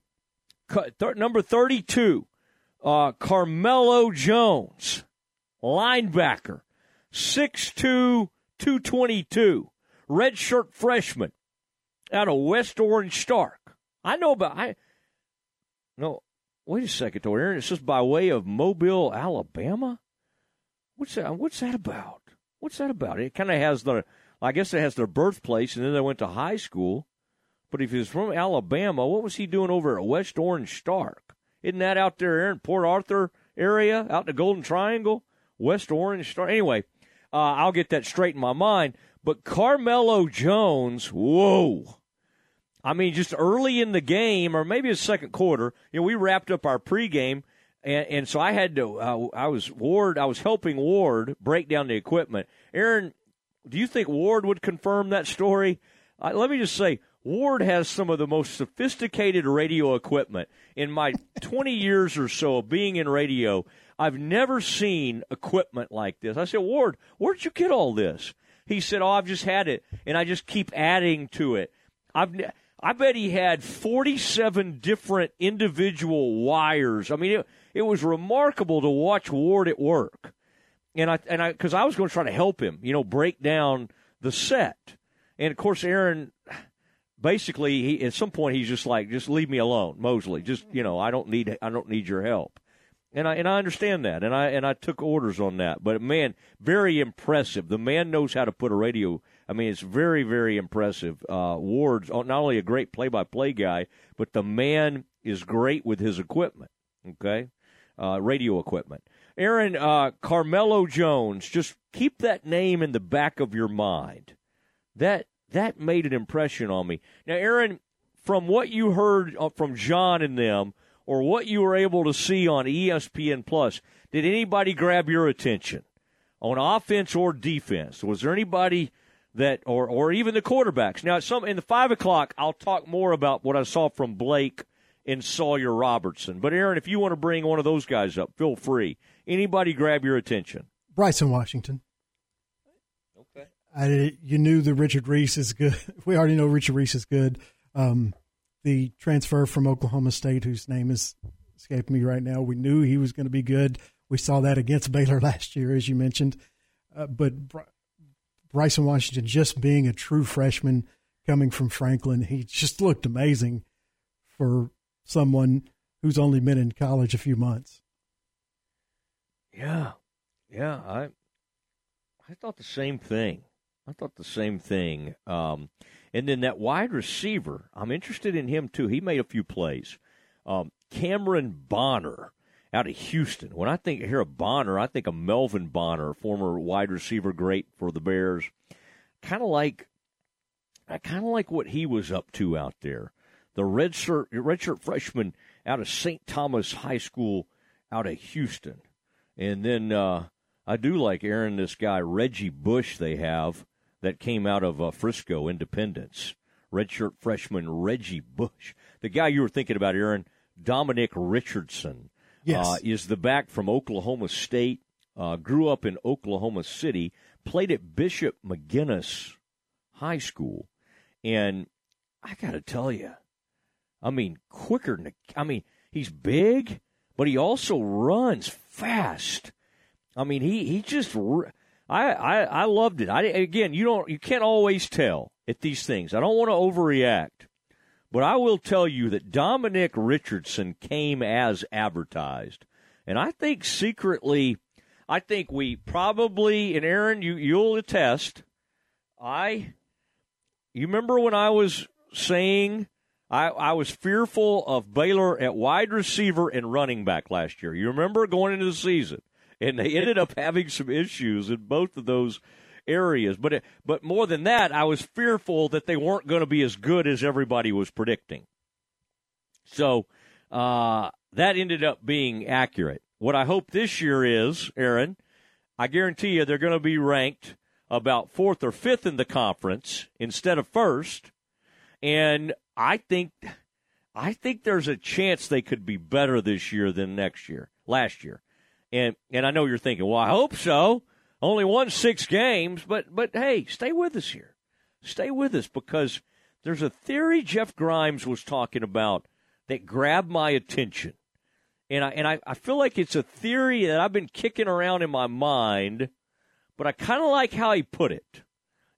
number 32, Carmelo Jones, linebacker. 6'2", 222, redshirt freshman out of West Orange Stark. I know about – no, wait a second, though, Aaron. It's just by way of Mobile, Alabama? What's that about? It kind of has their – I guess it has their birthplace, and then they went to high school. But if he was from Alabama, what was he doing over at West Orange Stark? Isn't that out there, Aaron, Port Arthur area, out in the Golden Triangle? West Orange Stark. Anyway. I'll get that straight in my mind. But Carmelo Jones, whoa. I mean, just early in the game, or maybe the second quarter, you know, we wrapped up our pregame, and so I had to I was helping Ward break down the equipment. Aaron, do you think Ward would confirm that story? Let me just say, Ward has some of the most sophisticated radio equipment. In my 20 years or so of being in radio, I've never seen equipment like this. I said, Ward, where'd you get all this? He said, I've just had it, and I just keep adding to it. I bet he had 47 different individual wires. I mean, it was remarkable to watch Ward at work. And I because I was going to try to help him, you know, break down the set. And, of course, Aaron, basically, at some point he's just like, just leave me alone, Mosley. Just, you know, I don't need your help. And I understand that, and I took orders on that. But, man, very impressive. The man knows how to put a radio. I mean, it's very, very impressive. Ward's not only a great play-by-play guy, but the man is great with his equipment, okay, radio equipment. Aaron, Carmelo Jones, just keep that name in the back of your mind. That made an impression on me. Now, Aaron, from what you heard from John and them, or what you were able to see on ESPN Plus, did anybody grab your attention on offense or defense? Was there anybody that, or even the quarterbacks? Now, in the 5 o'clock, I'll talk more about what I saw from Blake and Sawyer Robertson. But Aaron, if you want to bring one of those guys up, feel free. Anybody grab your attention? Bryson Washington. Okay. You knew that Richard Reese is good. We already know Richard Reese is good. The transfer from Oklahoma State, whose name is escaping me right now, we knew he was going to be good. We saw that against Baylor last year, as you mentioned. But Bryson Washington, just being a true freshman coming from Franklin, he just looked amazing for someone who's only been in college a few months. Yeah, I thought the same thing. And then that wide receiver, I'm interested in him too. He made a few plays. Cameron Bonner out of Houston. When I hear of Bonner, I think of Melvin Bonner, former wide receiver great for the Bears. I kind of like what he was up to out there. The redshirt freshman out of St. Thomas High School out of Houston. And then I do like, Aaron, this guy Reggie Bush they have. That came out of Frisco, Independence. Redshirt freshman Reggie Bush. The guy you were thinking about, Aaron, Dominique Richardson, yes. Is the back from Oklahoma State, grew up in Oklahoma City, played at Bishop McGinnis High School. And I got to tell you, I mean, he's big, but he also runs fast. I mean, he just I loved it. You can't always tell at these things. I don't want to overreact, but I will tell you that Dominique Richardson came as advertised, and I think secretly, we probably, and Aaron, you'll attest. You remember when I was saying I was fearful of Baylor at wide receiver and running back last year. You remember going into the season. And they ended up having some issues in both of those areas. But more than that, I was fearful that they weren't going to be as good as everybody was predicting. So that ended up being accurate. What I hope this year is, Aaron, I guarantee you they're going to be ranked about 4th or 5th in the conference instead of 1st. And I think there's a chance they could be better this year than last year. And I know you're thinking, well, I hope so. Only won 6 games, but hey, stay with us here. Stay with us because there's a theory Jeff Grimes was talking about that grabbed my attention. And I feel like it's a theory that I've been kicking around in my mind, but I kind of like how he put it.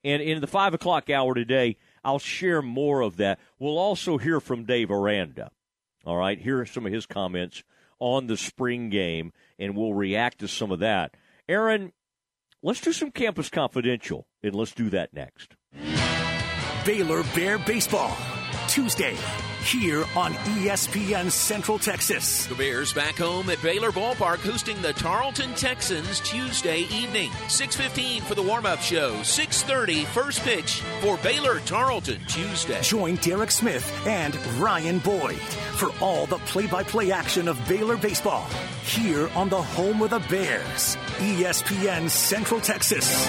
And in the 5 o'clock hour today, I'll share more of that. We'll also hear from Dave Aranda. All right, here are some of his comments on the spring game, and we'll react to some of that. Aaron, let's do some Campus Confidential, and let's do that next. Baylor Bear Baseball, Tuesday, here on ESPN Central Texas. The Bears back home at Baylor Ballpark hosting the Tarleton Texans Tuesday evening. 6:15 for the warm-up show, 6:30 first pitch for Baylor-Tarleton Tuesday. Join Derek Smith and Ryan Boyd for all the play-by-play action of Baylor baseball here on the home of the Bears, ESPN Central Texas.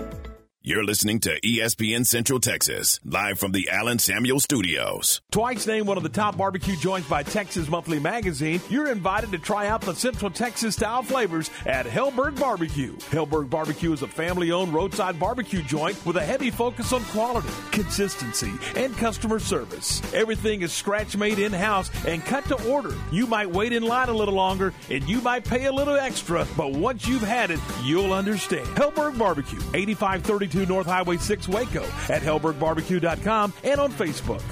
You're listening to ESPN Central Texas, live from the Allen Samuel Studios. Twice named one of the top barbecue joints by Texas Monthly Magazine, you're invited to try out the Central Texas-style flavors at Hellberg Barbecue. Hellberg Barbecue is a family-owned roadside barbecue joint with a heavy focus on quality, consistency, and customer service. Everything is scratch-made in-house and cut to order. You might wait in line a little longer, and you might pay a little extra, but once you've had it, you'll understand. Hellberg Barbecue, 8532. North Highway 6, Waco, at hellbergbarbecue.com and on Facebook.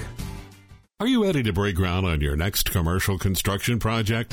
Are you ready to break ground on your next commercial construction project?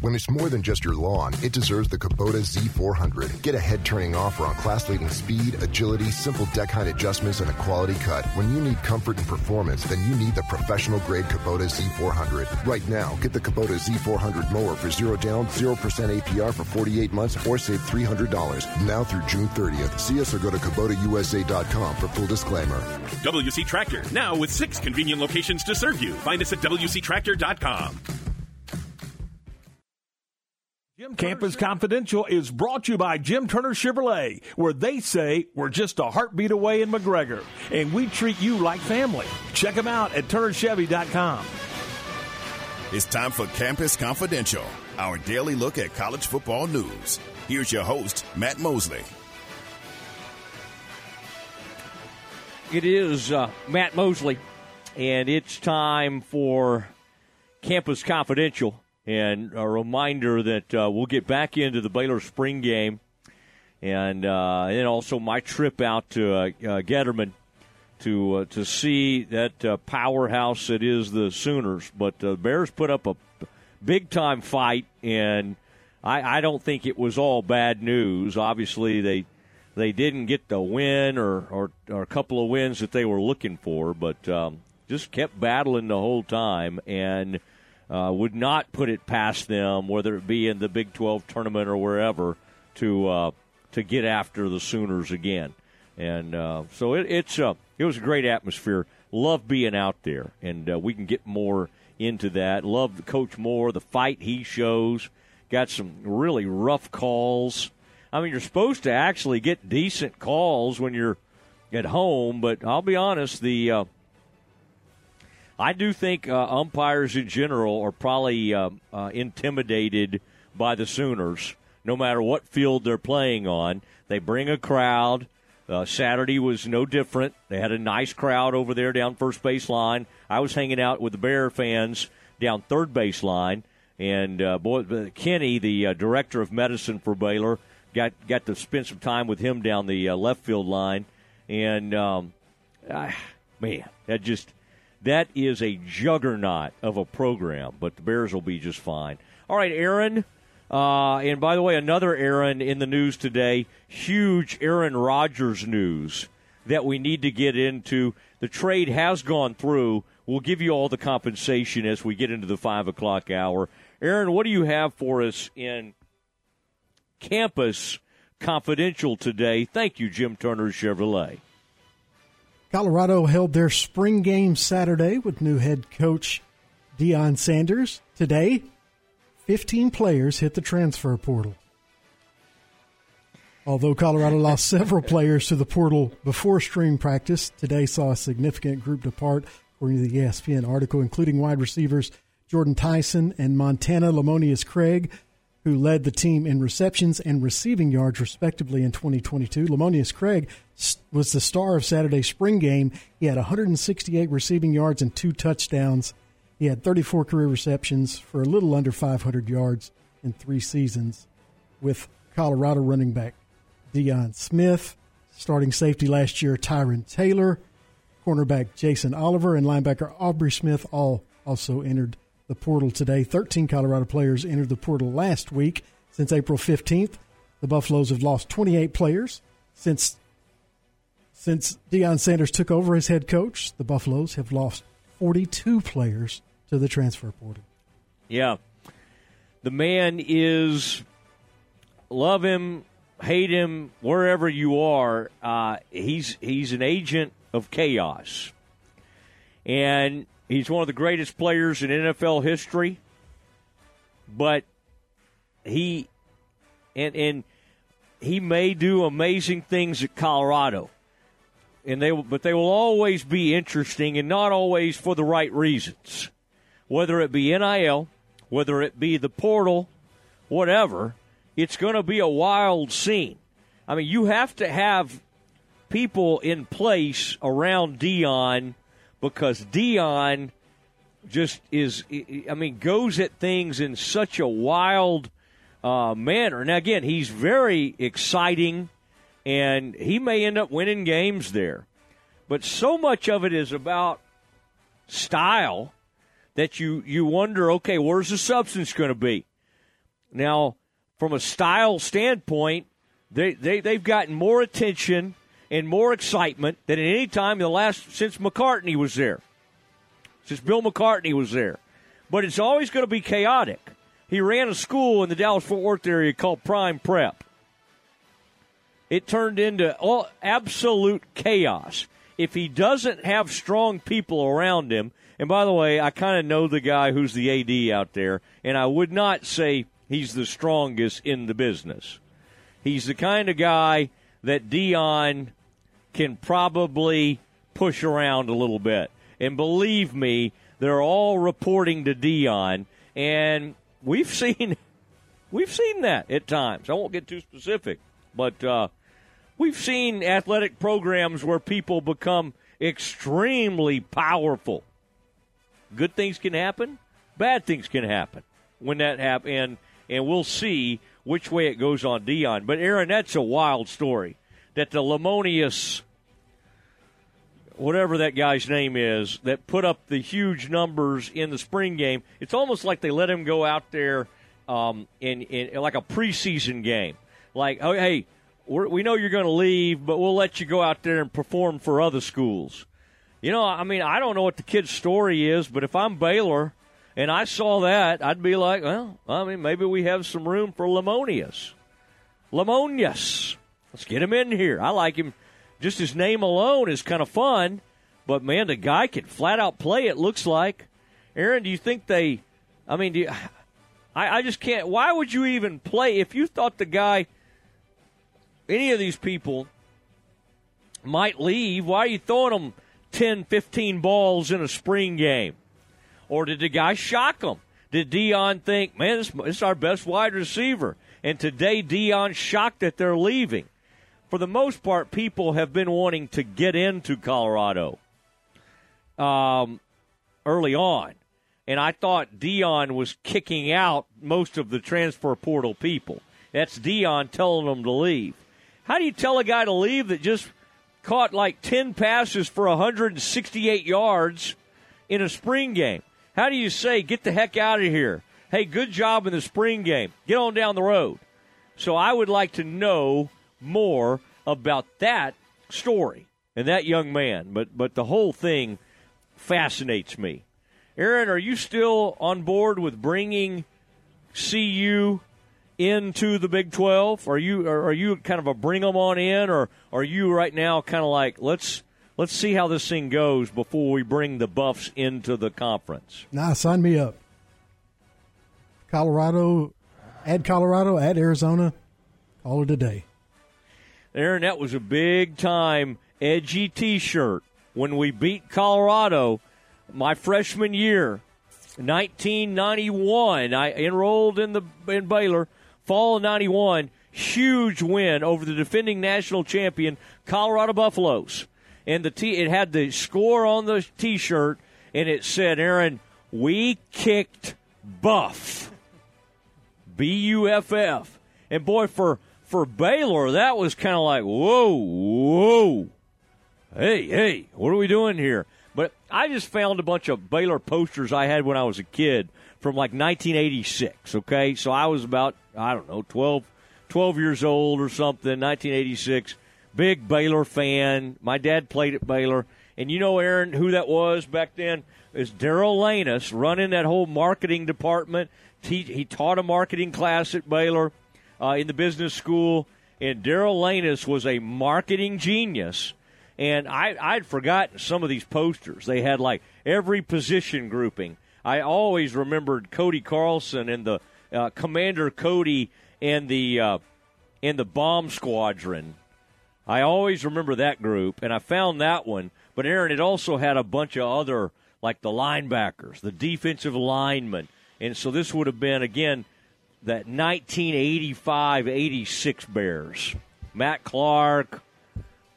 When it's more than just your lawn, it deserves the Kubota Z400. Get a head-turning offer on class-leading speed, agility, simple deck height adjustments, and a quality cut. When you need comfort and performance, then you need the professional-grade Kubota Z400. Right now, get the Kubota Z400 mower for 0 down, 0% APR for 48 months, or save $300. Now through June 30th. See us or go to KubotaUSA.com for full disclaimer. WC Tractor, now with 6 convenient locations to serve you. Find us at WCTractor.com. Campus Confidential is brought to you by Jim Turner Chevrolet, where they say we're just a heartbeat away in McGregor, and we treat you like family. Check them out at TurnerChevy.com. It's time for Campus Confidential, our daily look at college football news. Here's your host, Matt Mosley. It is Matt Mosley, and it's time for Campus Confidential. And a reminder that we'll get back into the Baylor spring game and also my trip out to Getterman to see that powerhouse that is the Sooners. But the Bears put up a big-time fight, and I don't think it was all bad news. Obviously, they didn't get the win or a couple of wins that they were looking for, but just kept battling the whole time and – would not put it past them, whether it be in the Big 12 tournament or wherever, to get after the Sooners again. And so it was a great atmosphere. Love being out there, and we can get more into that. Love Coach Moore, the fight he shows. Got some really rough calls. I mean, you're supposed to actually get decent calls when you're at home, but I'll be honest, I do think umpires in general are probably intimidated by the Sooners, no matter what field they're playing on. They bring a crowd. Saturday was no different. They had a nice crowd over there down first baseline. I was hanging out with the Bear fans down third baseline. And, Kenny, the director of medicine for Baylor, got to spend some time with him down the left field line. And, man, that just – that is a juggernaut of a program, but the Bears will be just fine. All right, Aaron. And by the way, another Aaron in the news today, huge Aaron Rodgers news that we need to get into. The trade has gone through. We'll give you all the compensation as we get into the 5 o'clock hour. Aaron, what do you have for us in Campus Confidential today? Thank you, Jim Turner Chevrolet. Colorado held their spring game Saturday with new head coach Deion Sanders. Today, 15 players hit the transfer portal. Although Colorado lost several players to the portal before spring practice, today saw a significant group depart, according to the ESPN article, including wide receivers Jordan Tyson and Montana Lamonius Craig, who led the team in receptions and receiving yards, respectively, in 2022. Lamonius Craig was the star of Saturday's spring game. He had 168 receiving yards and 2 touchdowns. He had 34 career receptions for a little under 500 yards in 3 seasons with Colorado running back Deion Smith, starting safety last year Tyron Taylor, cornerback Jason Oliver, and linebacker Aubrey Smith all also entered the portal today. 13 Colorado players entered the portal last week. Since April 15th, the Buffaloes have lost 28 players. Since Deion Sanders took over as head coach, the Buffaloes have lost 42 players to the transfer portal. Yeah. The man is, love him, hate him, wherever you are, he's an agent of chaos. And he's one of the greatest players in NFL history, but he may do amazing things at Colorado, and they will always be interesting and not always for the right reasons, whether it be NIL, whether it be the portal, whatever. It's going to be a wild scene. I mean, you have to have people in place around Deion, because Deion just is, I mean, goes at things in such a wild manner. Now, again, he's very exciting, and he may end up winning games there. But so much of it is about style that you wonder, okay, where's the substance going to be? Now, from a style standpoint, they've gotten more attention and more excitement than at any time in the last since Bill McCartney was there. But it's always going to be chaotic. He ran a school in the Dallas-Fort Worth area called Prime Prep. It turned into absolute chaos. If he doesn't have strong people around him, and by the way, I kind of know the guy who's the AD out there, and I would not say he's the strongest in the business. He's the kind of guy that Deion can probably push around a little bit. And believe me, they're all reporting to Deion, and we've seen that at times. I won't get too specific, but we've seen athletic programs where people become extremely powerful. Good things can happen, bad things can happen when that happens, and we'll see which way it goes on Deion. But, Aaron, that's a wild story that the Lamonius, whatever that guy's name is, that put up the huge numbers in the spring game, it's almost like they let him go out there in like a preseason game. Like, oh, hey, we know you're going to leave, but we'll let you go out there and perform for other schools. You know, I mean, I don't know what the kid's story is, but if I'm Baylor – and I saw that, I'd be like, well, I mean, maybe we have some room for Lamonius. Let's get him in here. I like him. Just his name alone is kind of fun. But, man, the guy can flat out play, it looks like. Aaron, do you think they – I mean, I just can't – why would you even play if you thought the guy – any of these people might leave? Why are you throwing them 10, 15 balls in a spring game? Or did the guy shock him? Did Deion think, man, this is our best wide receiver? And today Deion shocked that they're leaving. For the most part, people have been wanting to get into Colorado early on. And I thought Deion was kicking out most of the transfer portal people. That's Deion telling them to leave. How do you tell a guy to leave that just caught like 10 passes for 168 yards in a spring game? How do you say, get the heck out of here? Hey, good job in the spring game. Get on down the road. So I would like to know more about that story and that young man. But the whole thing fascinates me. Aaron, are you still on board with bringing CU into the Big 12? Are you kind of a bring them on in, or are you right now kind of like, let's see how this thing goes before we bring the Buffs into the conference? Nah, sign me up. Colorado, add Arizona, all of today. Aaron, that was a big-time edgy T-shirt when we beat Colorado my freshman year, 1991. I enrolled in Baylor, fall of 91, huge win over the defending national champion, Colorado Buffaloes. And it had the score on the T-shirt, and it said, Aaron, we kicked Buff. B-U-F-F. And, boy, for Baylor, that was kind of like, whoa. Hey, what are we doing here? But I just found a bunch of Baylor posters I had when I was a kid from, like, 1986, okay? So I was about, I don't know, 12 years old or something, 1986. Big Baylor fan. My dad played at Baylor. And you know, Aaron, who that was back then? Is Darryl Lanus running that whole marketing department. He taught a marketing class at Baylor in the business school, and Darryl Lanus was a marketing genius. And I'd forgotten some of these posters. They had, like, every position grouping. I always remembered Cody Carlson and the Commander Cody and the Bomb Squadron. I always remember that group, and I found that one. But, Aaron, it also had a bunch of other, like the linebackers, the defensive linemen. And so this would have been, again, that 1985-86 Bears. Matt Clark,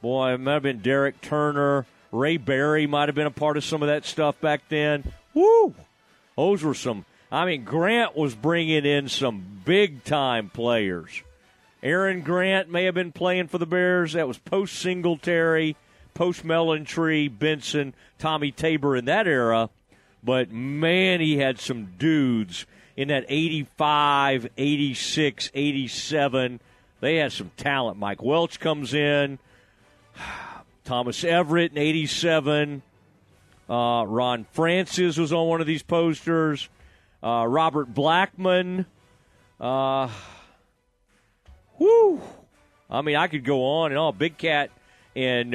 boy, it might have been Derek Turner. Ray Berry might have been a part of some of that stuff back then. Woo! Those were some – I mean, Grant was bringing in some big-time players. Aaron Grant may have been playing for the Bears. That was post-Singletary, post-Melantree, Benson, Tommy Tabor in that era. But, man, he had some dudes in that 85, 86, 87. They had some talent. Mike Welch comes in. Thomas Everett in 87. Ron Francis was on one of these posters. Robert Blackman. Woo! I mean, I could go on and on. Big Cat and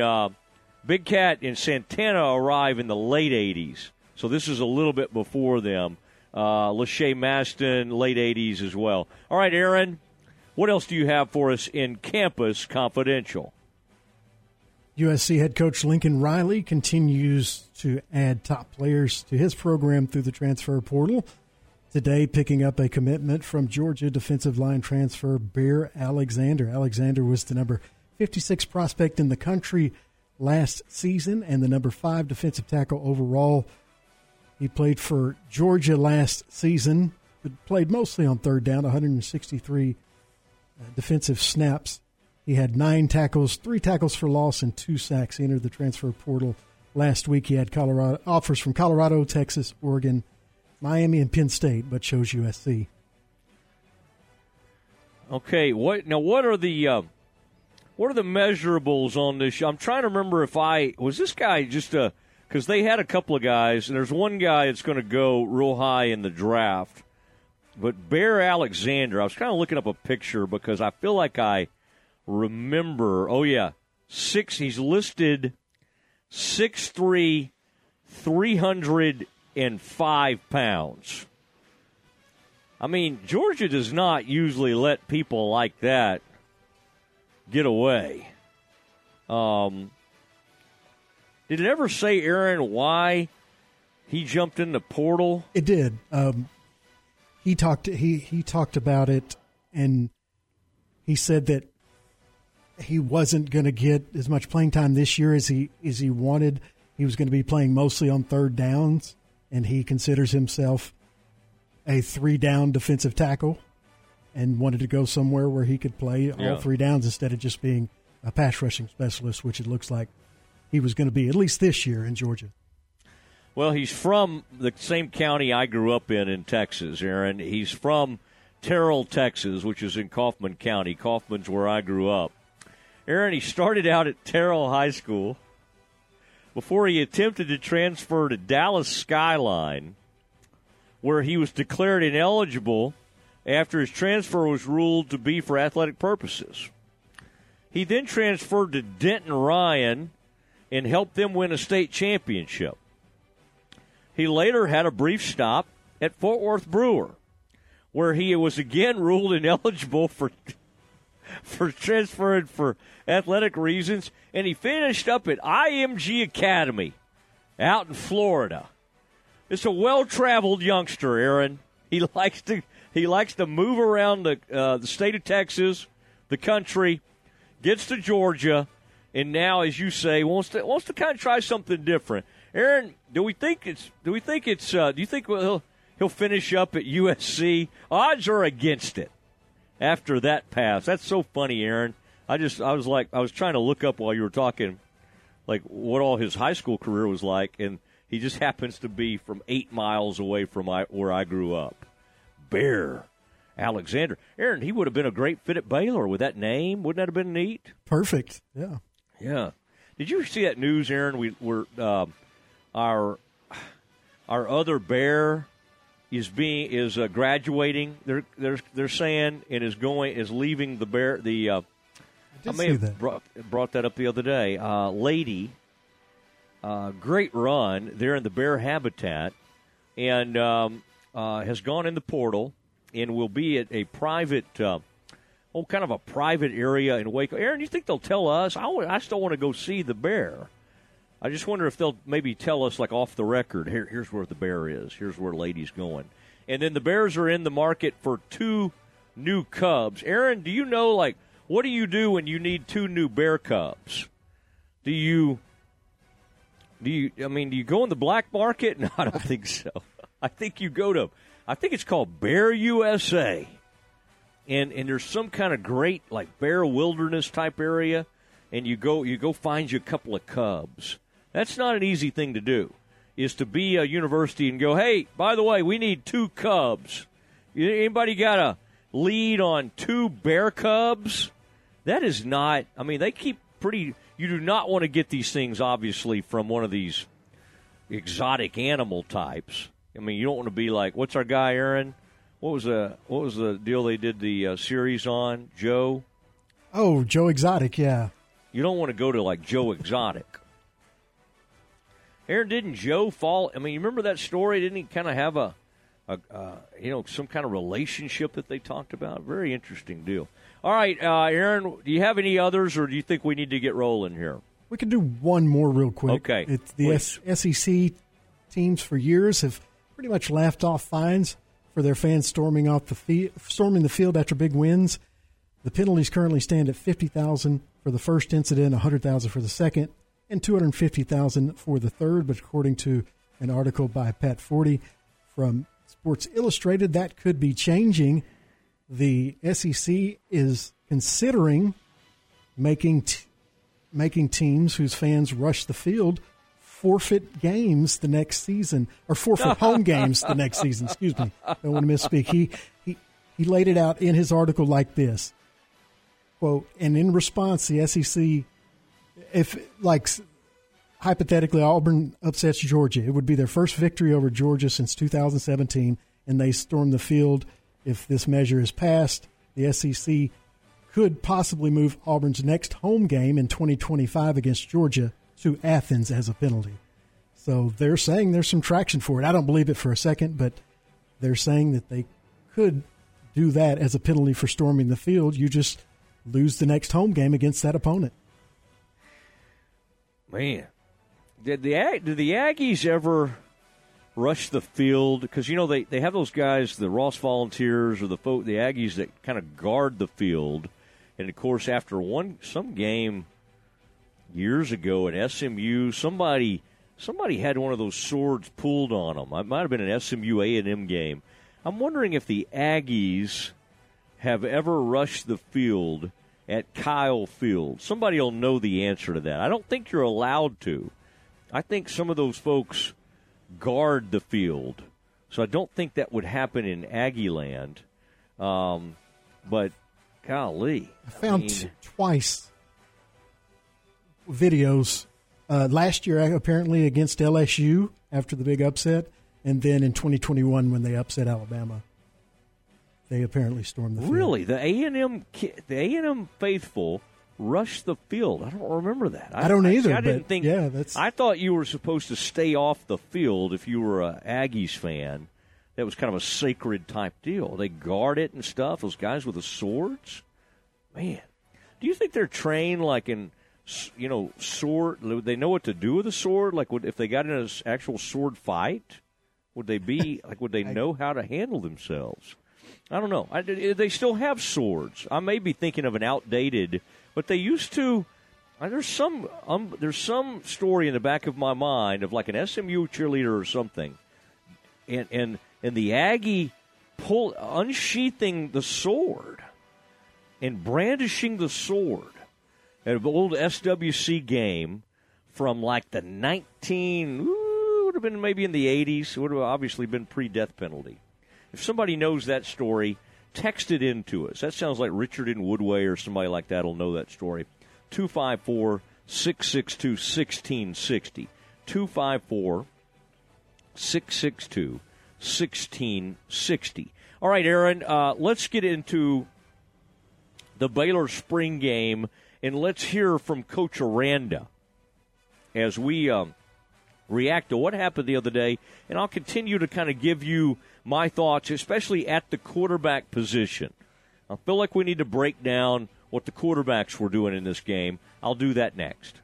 Santana arrive in the late 80s. So this is a little bit before them. Lachey Maston, late 80s as well. All right, Aaron, what else do you have for us in Campus Confidential? USC head coach Lincoln Riley continues to add top players to his program through the transfer portal. Today, picking up a commitment from Georgia defensive line transfer Bear Alexander. Alexander was the number 56 prospect in the country last season and the number 5 defensive tackle overall. He played for Georgia last season, but played mostly on third down, 163 defensive snaps. He had 9 tackles, 3 tackles for loss, and 2 sacks. He entered the transfer portal last week. He had offers from Colorado, Texas, Oregon, Miami, and Penn State, but chose USC. Okay, what are the measurables on this? I'm trying to remember if I was this guy just a. Because they had a couple of guys, and there's one guy that's going to go real high in the draft. But Bear Alexander, I was kind of looking up a picture because I feel like I remember. Oh, yeah, he's listed 6'3", 305 pounds. I mean, Georgia does not usually let people like that get away. Did it ever say, Aaron, why he jumped in the portal? It did. He talked about it, and he said that he wasn't going to get as much playing time this year as he wanted. He was going to be playing mostly on third downs, and he considers himself a 3-down defensive tackle and wanted to go somewhere where he could play all 3 downs instead of just being a pass rushing specialist, which it looks like he was going to be, at least this year, in Georgia. Well, he's from the same county I grew up in Texas, Aaron. He's from Terrell, Texas, which is in Kaufman County. Kaufman's where I grew up. Aaron, he started out at Terrell High School before he attempted to transfer to Dallas Skyline, where he was declared ineligible after his transfer was ruled to be for athletic purposes. He then transferred to Denton Ryan and helped them win a state championship. He later had a brief stop at Fort Worth Brewer, where he was again ruled ineligible for transferring for athletic reasons, and he finished up at IMG Academy out in Florida. It's a well-traveled youngster, Aaron. He likes to move around the state of Texas, the country, gets to Georgia, and now, as you say, wants to kind of try something different. Aaron, do you think he'll finish up at USC? Odds are against it after that pass. That's so funny, Aaron. I was trying to look up while you were talking, like what all his high school career was like, and he just happens to be from 8 miles away from where I grew up. Bear Alexander. Aaron, he would have been a great fit at Baylor with that name. Wouldn't that have been neat? Perfect. Yeah. Yeah. Did you see that news, Aaron? We were our other Bear is graduating. They're saying and is leaving the Bear. I may have brought that up the other day. Lady, great run there in the Bear habitat, and has gone in the portal and will be at a private. Kind of a private area in Waco. Aaron, you think they'll tell us? I still want to go see the Bear. I just wonder if they'll maybe tell us, like, off the record, here's where the Bear is. Here's where Lady's going. And then the Bears are in the market for 2 new cubs. Aaron, do you know, like, what do you do when you need 2 new Bear cubs? Do you go in the black market? No, I don't think so. I think it's called Bear USA. And there's some kind of great, like, Bear Wilderness type area, and you go find you a couple of cubs. That's not an easy thing to do, is to be a university and go, hey, by the way, we need 2 cubs. Anybody got a lead on 2 bear cubs? That is not, I mean, they keep pretty, you do not want to get these things, obviously, from one of these exotic animal types. I mean, you don't want to be like, what's our guy, Aaron? What was the deal they did the series on, Joe? Oh, Joe Exotic, yeah. You don't want to go to, like, Joe Exotic. Aaron, didn't Joe fall? I mean, you remember that story? Didn't he kind of have a some kind of relationship that they talked about? Very interesting deal. All right, Aaron, do you have any others, or do you think we need to get rolling here? We can do one more real quick. Okay. SEC teams for years have pretty much laughed off fines for their fans storming the field after big wins. The penalties currently stand at $50,000 for the first incident, $100,000 for the second, and $250,000 for the third. But according to an article by Pat Forty from Sports Illustrated, that could be changing. The SEC is considering making teams whose fans rush the field forfeit games the next season, or forfeit home games the next season. Excuse me. Don't want to misspeak. He laid it out in his article like this, quote, and in response, the SEC, if, like, hypothetically Auburn upsets Georgia, it would be their first victory over Georgia since 2017, and they storm the field. If this measure is passed, the SEC could possibly move Auburn's next home game in 2025 against Georgia to Athens as a penalty. So they're saying there's some traction for it. I don't believe it for a second, but they're saying that they could do that as a penalty for storming the field. You just lose the next home game against that opponent. Man, did the Aggies ever rush the field? Because, you know, they have those guys, the Ross Volunteers or the Aggies that kind of guard the field. And, of course, after some game years ago at SMU, somebody had one of those swords pulled on them. It might have been an SMU A&M game. I'm wondering if the Aggies have ever rushed the field at Kyle Field. Somebody will know the answer to that. I don't think you're allowed to. I think some of those folks guard the field. So I don't think that would happen in Aggie land. But, golly. I found twice videos last year, apparently, against LSU after the big upset, and then in 2021 when they upset Alabama. They apparently stormed the field. Really? The A&M faithful rushed the field. I don't remember that. I don't either. I didn't think. Yeah, I thought you were supposed to stay off the field if you were an Aggies fan. That was kind of a sacred type deal. They guard it and stuff. Those guys with the swords, man. Do you think they're trained like in, you know, sword? They know what to do with a sword. Like, if they got in an actual sword fight, would they be like? Would they know how to handle themselves? I don't know. They still have swords. I may be thinking of an outdated, but they used to. There's some story in the back of my mind of like an SMU cheerleader or something, and the Aggie unsheathing the sword and brandishing the sword at an old SWC game from like the 19 would have been maybe in the 80s. It would have obviously been pre-death penalty. If somebody knows that story, text it in to us. That sounds like Richard in Woodway or somebody like that will know that story. 254-662-1660. 254-662-1660. All right, Aaron, let's get into the Baylor spring game, and let's hear from Coach Aranda as we react to what happened the other day. And I'll continue to kind of give you my thoughts, especially at the quarterback position. I feel like we need to break down what the quarterbacks were doing in this game. I'll do that next.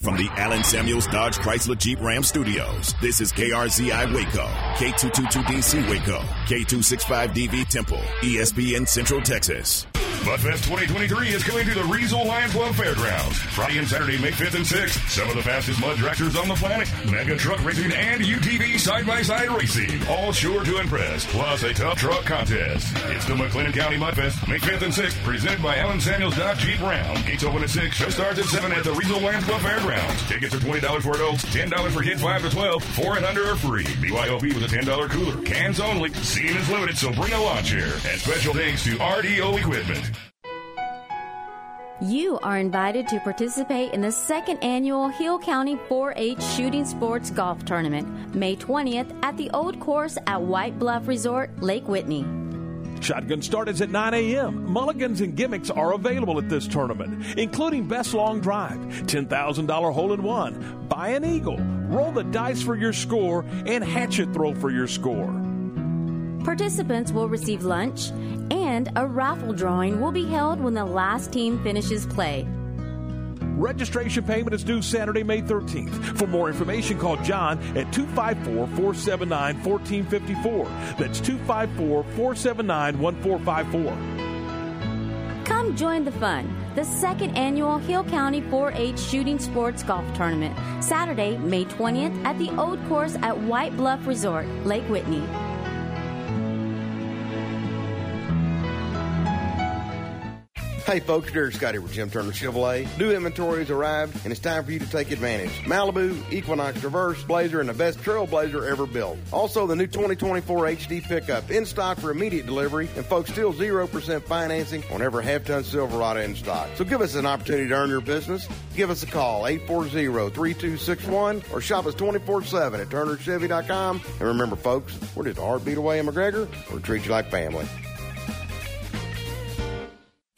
From the Allen Samuels Dodge Chrysler Jeep Ram Studios, this is KRZI Waco, K222DC Waco, K265DV Temple, ESPN Central Texas. Mudfest 2023 is coming to the Riesel Lions Club Fairgrounds. Friday and Saturday, May 5th and 6th. Some of the fastest mud tractors on the planet, mega truck racing, and UTV side-by-side racing. All sure to impress, plus a tough truck contest. It's the McLennan County Mudfest, May 5th and 6th, presented by Allen Samuels Dodge Jeep Ram. Gates open at 6, show starts at 7 at the Riesel Lions Club Fairgrounds. Tickets are $20 for adults, $10 for kids 5 to 12, 4 and under are free. BYOB with a $10 cooler. Cans only. Seating is limited, so bring a lawn chair. And special thanks to RDO Equipment. You are invited to participate in the second annual Hill County 4-H Shooting Sports Golf Tournament, May 20th at the Old Course at White Bluff Resort, Lake Whitney. Shotgun start is at 9 a.m. Mulligans and gimmicks are available at this tournament, including Best Long Drive, $10,000 hole-in-one, Buy an Eagle, Roll the Dice for your score, and Hatchet Throw for your score. Participants will receive lunch, and a raffle drawing will be held when the last team finishes play. Registration payment is due Saturday, May 13th. For more information, call John at 254-479-1454. That's 254-479-1454. Come join the fun. The second annual Hill County 4-H Shooting Sports Golf Tournament, Saturday, May 20th at the Old Course at White Bluff Resort, Lake Whitney. Hey folks, Derek Scott here with Jim Turner Chevrolet. New inventory has arrived, and it's time for you to take advantage. Malibu, Equinox, Traverse, Blazer, and the best Trailblazer ever built. Also, the new 2024 HD pickup in stock for immediate delivery, and folks, still 0% financing on every half-ton Silverado in stock. So give us an opportunity to earn your business. Give us a call, 840-3261, or shop us 24/7 at turnerchevy.com. And remember, folks, we're just a heartbeat away in McGregor. We'll treat you like family.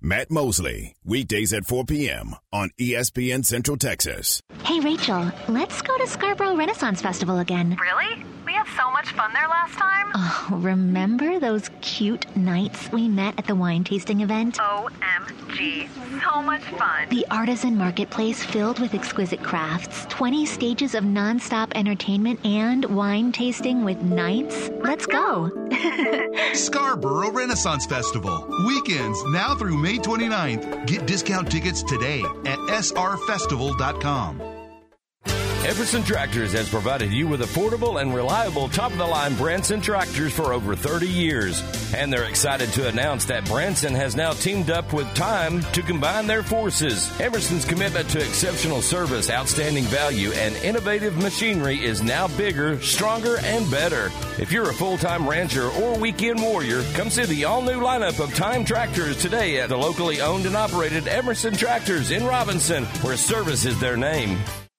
Matt Mosley, weekdays at 4 p.m. on ESPN Central Texas. Hey, Rachel, let's go to Scarborough Renaissance Festival again. Really? We have so much fun there last time? Oh, remember those cute nights we met at the wine tasting event? OMG, so much fun. The artisan marketplace filled with exquisite crafts, 20 stages of nonstop entertainment, and wine tasting with nights. Let's go. Scarborough Renaissance Festival. Weekends now through May 29th. Get discount tickets today at srfestival.com. Everson Tractors has provided you with affordable and reliable top-of-the-line Branson tractors for over 30 years. And they're excited to announce that Branson has now teamed up with Time to combine their forces. Everson's commitment to exceptional service, outstanding value, and innovative machinery is now bigger, stronger, and better. If you're a full-time rancher or weekend warrior, come see the all-new lineup of Time tractors today at the locally owned and operated Everson Tractors in Robinson, where service is their name.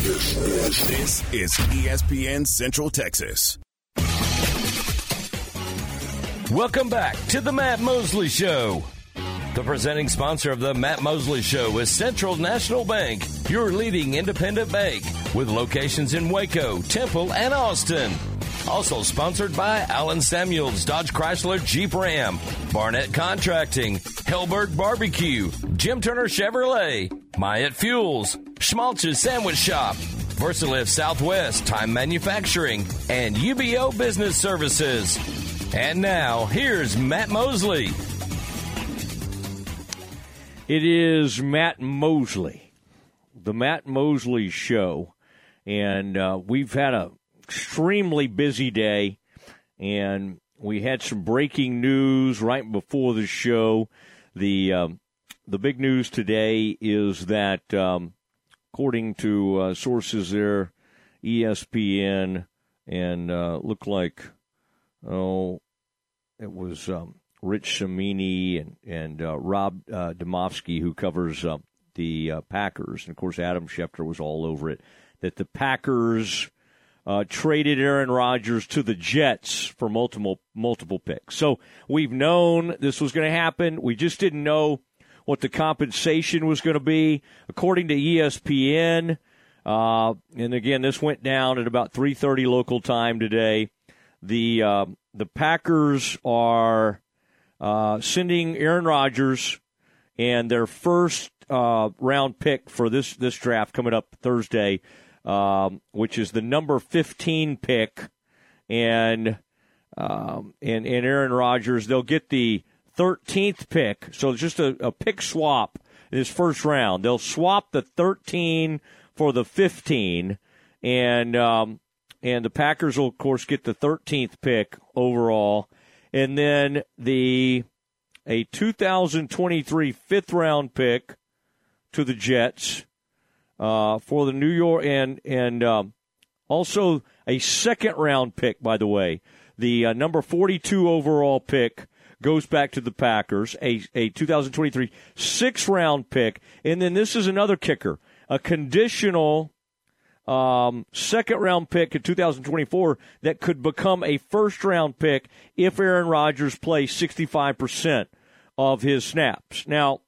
This is ESPN Central Texas. Welcome back to the Matt Mosley Show. The presenting sponsor of the Matt Mosley Show is Central National Bank, your leading independent bank, with locations in Waco, Temple, and Austin. Also sponsored by Alan Samuels, Dodge Chrysler Jeep Ram, Barnett Contracting, Hellberg Barbecue, Jim Turner Chevrolet, Myatt Fuels, Schmalch's Sandwich Shop, Versalift Southwest, Time Manufacturing, and UBO Business Services. And now, here's Matt Mosley. It is Matt Mosley, the Matt Mosley Show, and we've had a extremely busy day, and we had some breaking news right before the show. The big news today is that, according to sources there, ESPN, and looked like, it was Rich Cimini and Rob Domofsky, who covers the Packers, and of course Adam Schefter was all over it, that the Packers traded Aaron Rodgers to the Jets for multiple picks. So we've known this was going to happen. We just didn't know what the compensation was going to be. According to ESPN, and again, this went down at about 3:30 local time today, the Packers are sending Aaron Rodgers and their first round pick for this draft coming up Thursday, which is the number 15 pick, and Aaron Rodgers. They'll get the 13th pick, so it's just a pick swap in this first round. They'll swap the 13 for the 15, and the Packers will, of course, get the 13th pick overall, and then a 2023 fifth-round pick to the Jets, for the New York, and also a second-round pick, by the way. The number 42 overall pick goes back to the Packers, a 2023 sixth-round pick. And then this is another kicker, a conditional second-round pick in 2024 that could become a first-round pick if Aaron Rodgers plays 65% of his snaps. Now,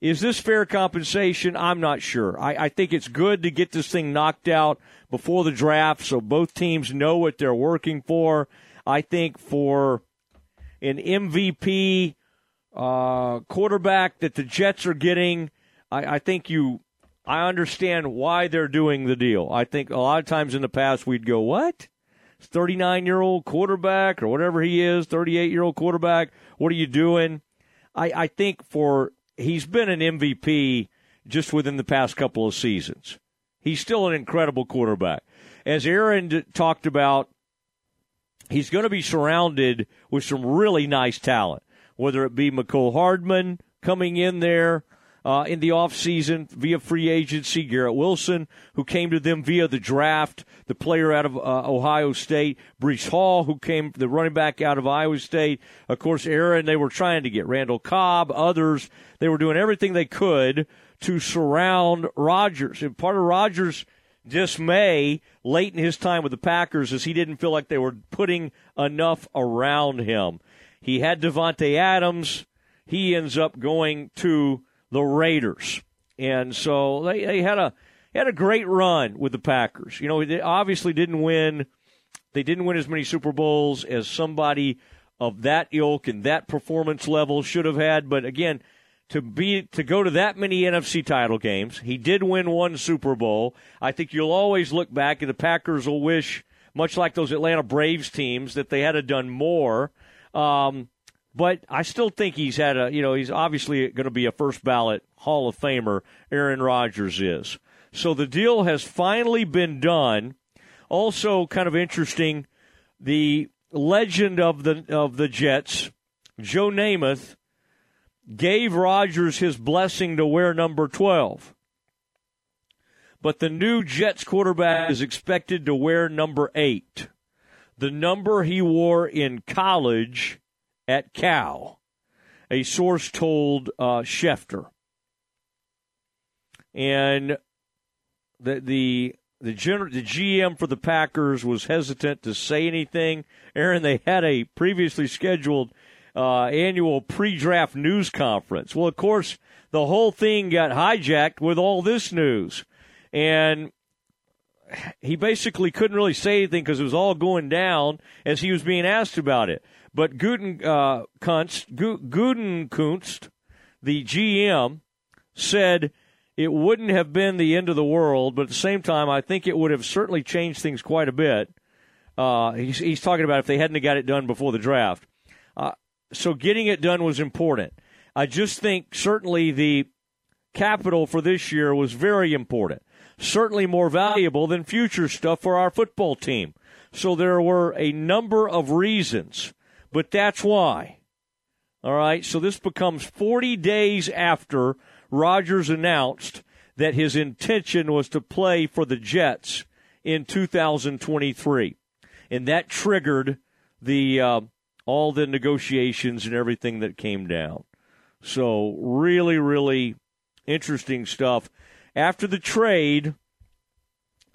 is this fair compensation? I'm not sure. I think it's good to get this thing knocked out before the draft so both teams know what they're working for. I think for an MVP quarterback that the Jets are getting, I understand why they're doing the deal. I think a lot of times in the past we'd go, what? 39-year-old quarterback or whatever he is, 38-year-old quarterback, what are you doing? I think for... He's been an MVP just within the past couple of seasons. He's still an incredible quarterback. As Aaron talked about, he's going to be surrounded with some really nice talent, whether it be McCole Hardman coming in there, in the offseason via free agency. Garrett Wilson, who came to them via the draft, the player out of Ohio State. Breece Hall, who came, the running back out of Iowa State. Of course, Aaron, they were trying to get Randall Cobb, others. They were doing everything they could to surround Rodgers. And part of Rodgers' dismay late in his time with the Packers is he didn't feel like they were putting enough around him. He had Devontae Adams. He ends up going to the Raiders. And so they had a great run with the Packers. You know, they obviously didn't win. They didn't win as many Super Bowls as somebody of that ilk and that performance level should have had. But, again, to go to that many NFC title games, he did win one Super Bowl. I think you'll always look back, and the Packers will wish, much like those Atlanta Braves teams, that they had done more. But I still think he's had he's obviously going to be a first ballot Hall of Famer. Aaron Rodgers is. So the deal has finally been done. Also, kind of interesting, the legend of the Jets, Joe Namath, gave Rodgers his blessing to wear number 12. But the new Jets quarterback is expected to wear number 8, the number he wore in college at Cal, a source told Schefter. And the GM for the Packers was hesitant to say anything. Aaron, they had a previously scheduled annual pre-draft news conference. Well, of course, the whole thing got hijacked with all this news. And he basically couldn't really say anything because it was all going down as he was being asked about it. But Gutekunst, the GM, said it wouldn't have been the end of the world, but at the same time, I think it would have certainly changed things quite a bit. He's talking about if they hadn't got it done before the draft. So getting it done was important. I just think certainly the capital for this year was very important, certainly more valuable than future stuff for our football team. So there were a number of reasons, but that's why. All right, so this becomes 40 days after Rodgers announced that his intention was to play for the Jets in 2023. And that triggered the all the negotiations and everything that came down. So really, really interesting stuff. After the trade,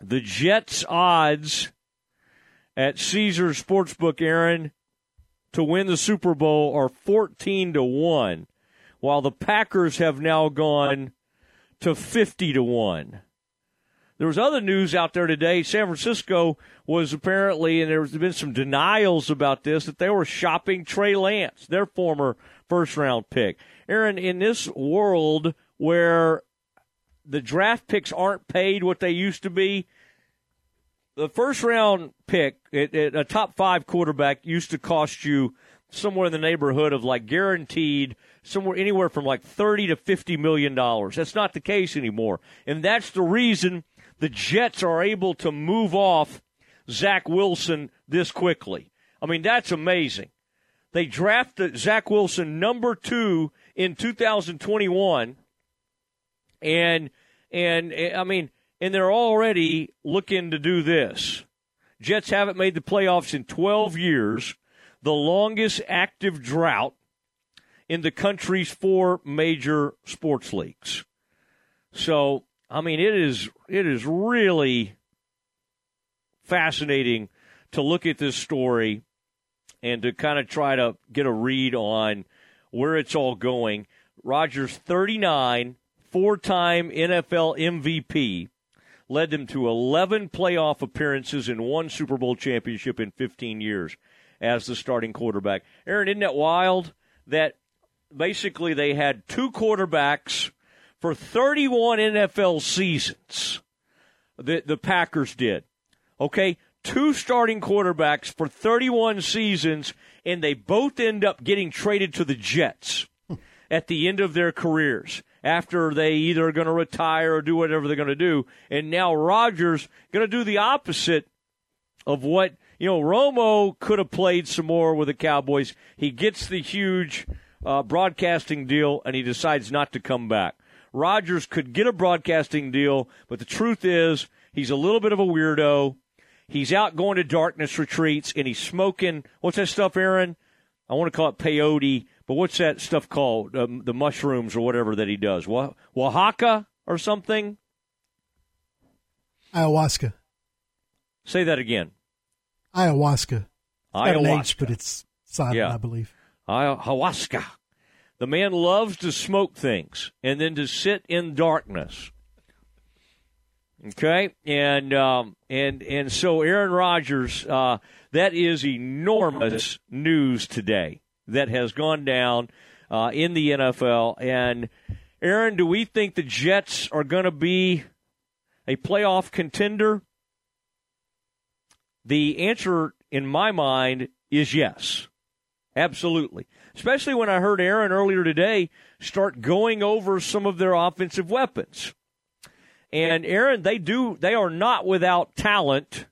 the Jets' odds at Caesars Sportsbook, Aaron, to win the Super Bowl are 14-1, while the Packers have now gone to 50-1. There was other news out there today. San Francisco was apparently, and there's been some denials about this, that they were shopping Trey Lance, their former first-round pick. Aaron, in this world where the draft picks aren't paid what they used to be, the first-round pick, a top-five quarterback, used to cost you somewhere in the neighborhood of like guaranteed anywhere from like $30 to $50 million. That's not the case anymore, and that's the reason the Jets are able to move off Zach Wilson this quickly. I mean, that's amazing. They drafted Zach Wilson number 2 in 2021, and they're already looking to do this. Jets haven't made the playoffs in 12 years, the longest active drought in the country's 4 major sports leagues. So, I mean, it is really fascinating to look at this story and to kind of try to get a read on where it's all going. Rodgers, 39, 4-time NFL MVP, led them to 11 playoff appearances and 1 Super Bowl championship in 15 years as the starting quarterback. Aaron, isn't it wild that basically they had 2 quarterbacks for 31 NFL seasons, the Packers did. Okay, 2 starting quarterbacks for 31 seasons, and they both end up getting traded to the Jets at the end of their careers after they either are going to retire or do whatever they're going to do. And now Rodgers going to do the opposite of what, Romo could have played some more with the Cowboys. He gets the huge broadcasting deal, and he decides not to come back. Rodgers could get a broadcasting deal, but the truth is he's a little bit of a weirdo. He's out going to darkness retreats, and he's smoking, what's that stuff, Aaron? I want to call it peyote, but what's that stuff called, the mushrooms or whatever that he does? Oaxaca or something? Ayahuasca. Say that again. Ayahuasca. Ayahuasca. H, but it's silent, yeah. I believe. Ayahuasca. The man loves to smoke things and then to sit in darkness. Okay? And so Aaron Rodgers, that is enormous news today that has gone down in the NFL. And, Aaron, do we think the Jets are going to be a playoff contender? The answer, in my mind, is yes. Absolutely. Especially when I heard Aaron earlier today start going over some of their offensive weapons. And, Aaron, they are not without talent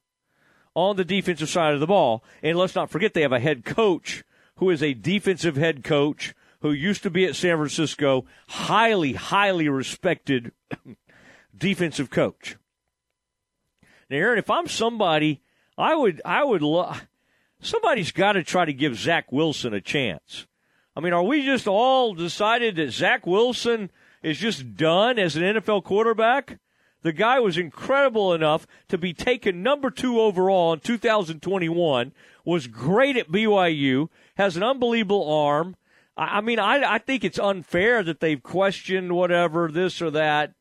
on the defensive side of the ball. And let's not forget they have a head coach who is a defensive head coach who used to be at San Francisco, highly, highly respected defensive coach. Now, Aaron, if I'm somebody, I would love – somebody's got to try to give Zach Wilson a chance. I mean, are we just all decided that Zach Wilson is just done as an NFL quarterback? The guy was incredible enough to be taken number 2 overall in 2021, was great at BYU, has an unbelievable arm. I mean, I think it's unfair that they've questioned whatever, this or that.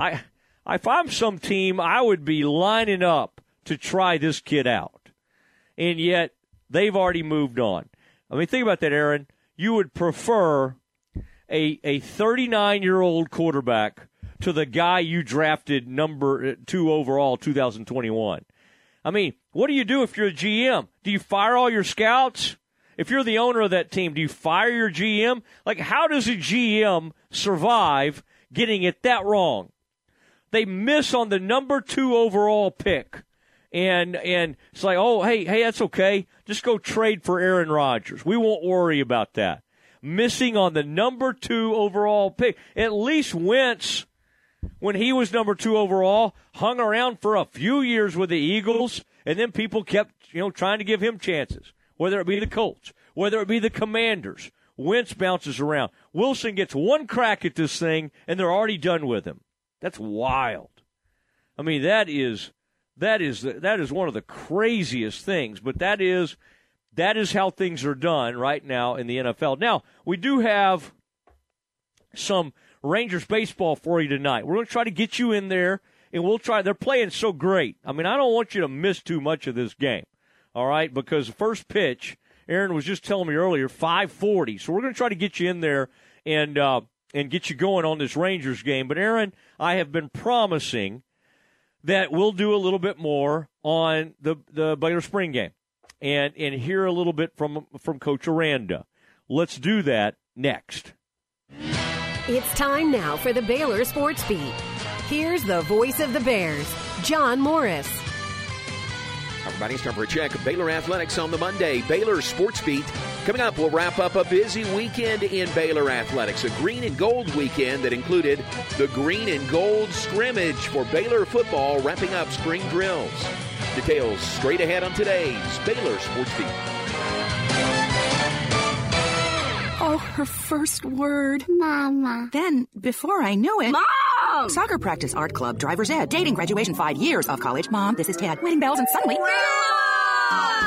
If I'm some team, I would be lining up to try this kid out. And yet, they've already moved on. I mean, think about that, Aaron. You would prefer a 39-year-old quarterback to the guy you drafted number 2 overall 2021. I mean, what do you do if you're a GM? Do you fire all your scouts? If you're the owner of that team, do you fire your GM? Like, how does a GM survive getting it that wrong? They miss on the number 2 overall pick. And it's like, oh, hey, that's okay. Just go trade for Aaron Rodgers. We won't worry about that. Missing on the number 2 overall pick. At least Wentz, when he was number 2 overall, hung around for a few years with the Eagles, and then people kept, trying to give him chances, whether it be the Colts, whether it be the Commanders. Wentz bounces around. Wilson gets one crack at this thing, and they're already done with him. That's wild. I mean, that is one of the craziest things. But that is how things are done right now in the NFL. Now, we do have some Rangers baseball for you tonight. We're going to try to get you in there, and we'll try. They're playing so great. I mean, I don't want you to miss too much of this game, all right, because the first pitch, Aaron was just telling me earlier, 5:40. So we're going to try to get you in there and get you going on this Rangers game. But, Aaron, I have been promising that we'll do a little bit more on the Baylor spring game and hear a little bit from Coach Aranda. Let's do that next. It's time now for the Baylor Sports Beat. Here's the voice of the Bears, John Morris. Everybody, it's time for a check of Baylor Athletics on the Monday Baylor Sports Beat. Coming up, we'll wrap up a busy weekend in Baylor Athletics, a green and gold weekend that included the green and gold scrimmage for Baylor football, wrapping up spring drills. Details straight ahead on today's Baylor Sports Beat. Oh, her first word. Mama. Then, before I knew it... Mom! Soccer practice, art club, driver's ed, dating, graduation, 5 years of college. Mom, this is Ted. Wedding bells and suddenly...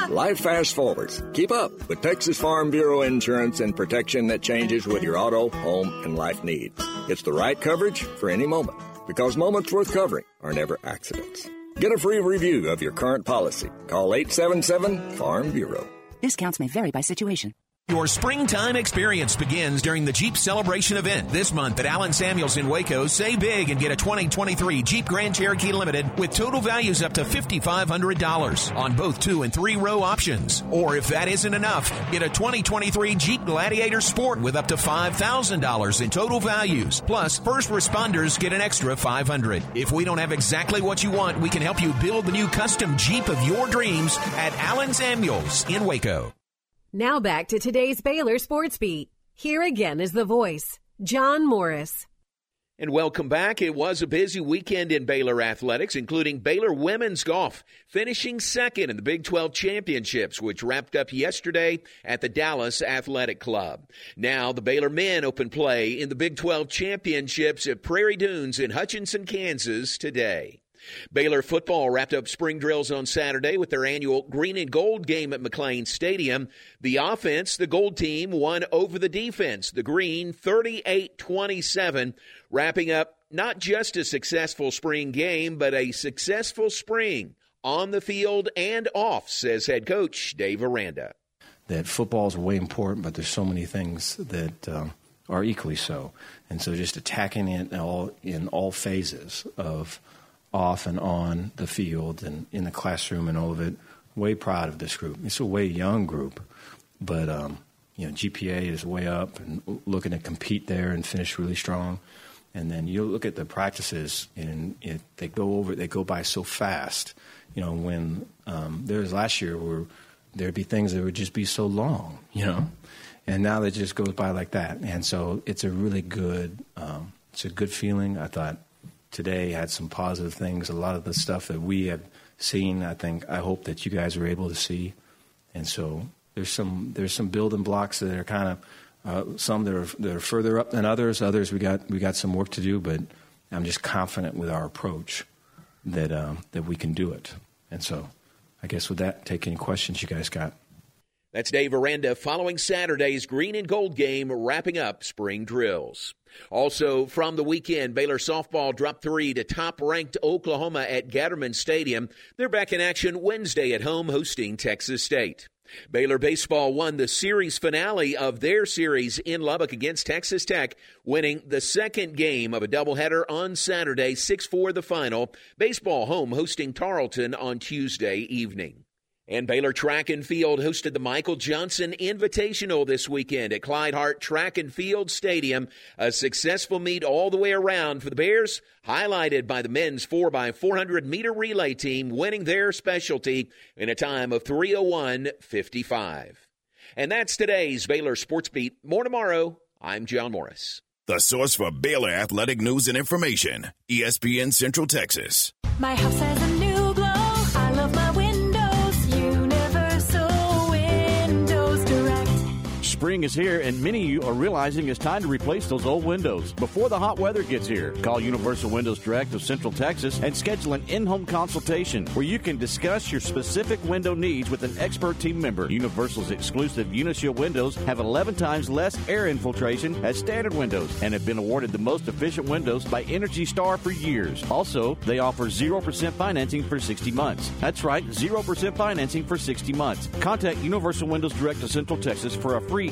Life fast forwards. Keep up with Texas Farm Bureau insurance and protection that changes with your auto, home, and life needs. It's the right coverage for any moment, because moments worth covering are never accidents. Get a free review of your current policy. Call 877-FARM-BUREAU. Discounts may vary by situation. Your springtime experience begins during the Jeep Celebration event this month at Allen Samuels in Waco. Say big and get a 2023 Jeep Grand Cherokee Limited with total values up to $5,500 on both 2- and 3-row options. Or if that isn't enough, get a 2023 Jeep Gladiator Sport with up to $5,000 in total values. Plus, first responders get an extra $500. If we don't have exactly what you want, we can help you build the new custom Jeep of your dreams at Allen Samuels in Waco. Now back to today's Baylor Sports Beat. Here again is the voice, John Morris. And welcome back. It was a busy weekend in Baylor athletics, including Baylor women's golf, finishing second in the Big 12 championships, which wrapped up yesterday at the Dallas Athletic Club. Now the Baylor men open play in the Big 12 championships at Prairie Dunes in Hutchinson, Kansas today. Baylor football wrapped up spring drills on Saturday with their annual green and gold game at McLean Stadium. The offense, the gold team, won over the defense, the green, 38-27, wrapping up not just a successful spring game, but a successful spring on the field and off, says head coach Dave Aranda. That football is way important, but there's so many things that are equally so. And so just attacking it in all phases of off and on the field and in the classroom and all of it. Way proud of this group. It's a way young group, but GPA is way up and looking to compete there and finish really strong. And then you look at the practices and they go by so fast. You know, when there was last year where there'd be things that would just be so long, and now they just goes by like that. And so it's a really good, it's a good feeling. I thought, today had some positive things. A lot of the stuff that we have seen, I hope that you guys were able to see. And so there's some building blocks that are kind of some that are further up than others. Others we got some work to do, but I'm just confident with our approach that we can do it. And so I guess with that, take any questions you guys got. That's Dave Aranda following Saturday's green and gold game, wrapping up spring drills. Also from the weekend, Baylor softball dropped 3 to top-ranked Oklahoma at Gatterman Stadium. They're back in action Wednesday at home hosting Texas State. Baylor baseball won the series finale of their series in Lubbock against Texas Tech, winning the second game of a doubleheader on Saturday, 6-4 the final. Baseball home hosting Tarleton on Tuesday evening. And Baylor Track and Field hosted the Michael Johnson Invitational this weekend at Clyde Hart Track and Field Stadium. A successful meet all the way around for the Bears, highlighted by the men's 4x400-meter relay team winning their specialty in a time of 3:01:55. And that's today's Baylor Sports Beat. More tomorrow. I'm John Morris. The source for Baylor athletic news and information, ESPN Central Texas. My house has a new glow. I love my window. Spring is here, and many of you are realizing it's time to replace those old windows before the hot weather gets here. Call Universal Windows Direct of Central Texas and schedule an in-home consultation where you can discuss your specific window needs with an expert team member. Universal's exclusive Unishield windows have 11 times less air infiltration as standard windows and have been awarded the most efficient windows by Energy Star for years. Also, they offer 0% financing for 60 months. That's right, 0% financing for 60 months. Contact Universal Windows Direct of Central Texas for a free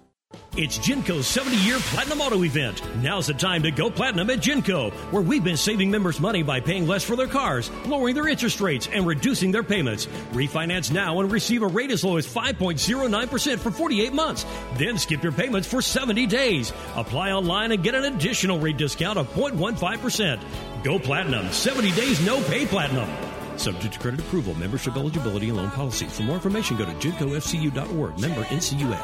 It's Genco's 70-year Platinum Auto event. Now's the time to go platinum at Genco, where we've been saving members money by paying less for their cars, lowering their interest rates, and reducing their payments. Refinance now and receive a rate as low as 5.09% for 48 months. Then skip your payments for 70 days. Apply online and get an additional rate discount of 0.15%. Go platinum. 70 days, no pay platinum. Subject to credit approval, membership eligibility, and loan policy. For more information, go to GencoFCU.org. Member NCUA.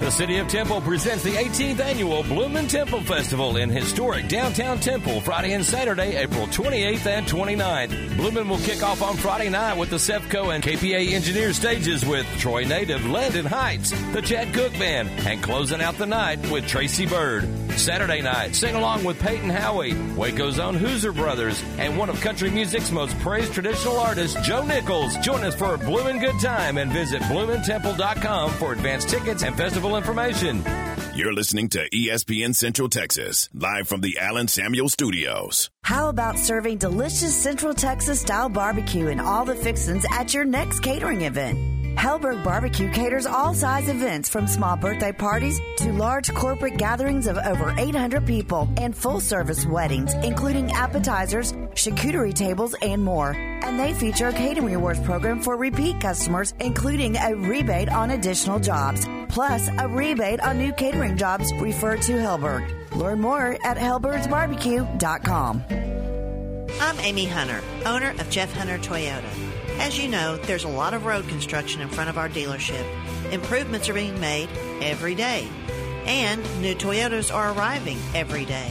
The City of Temple presents the 18th Annual Bloomin' Temple Festival in historic downtown Temple, Friday and Saturday, April 28th and 29th. Bloomin' will kick off on Friday night with the SEPCO and KPA Engineer stages with Troy native Landon Heights, the Chad Cook Band, and closing out the night with Tracy Byrd. Saturday night, sing along with Peyton Howie, Waco's own Hoosier Brothers, and one of country music's most praised traditional artists, Joe Nichols. Join us for a bloomin' good time and visit bloomintemple.com for advanced tickets and festival information. You're listening to ESPN Central Texas, live from the Allen Samuel Studios. How about serving delicious Central Texas-style barbecue and all the fixings at your next catering event? Hellberg Barbecue caters all size events, from small birthday parties to large corporate gatherings of over 800 people and full-service weddings, including appetizers, charcuterie tables, and more. And they feature a catering rewards program for repeat customers, including a rebate on additional jobs, plus a rebate on new catering jobs referred to Hellberg. Learn more at hellbergsbarbecue.com. I'm Amy Hunter, owner of Jeff Hunter Toyota. As you know, there's a lot of road construction in front of our dealership. Improvements are being made every day, and new Toyotas are arriving every day.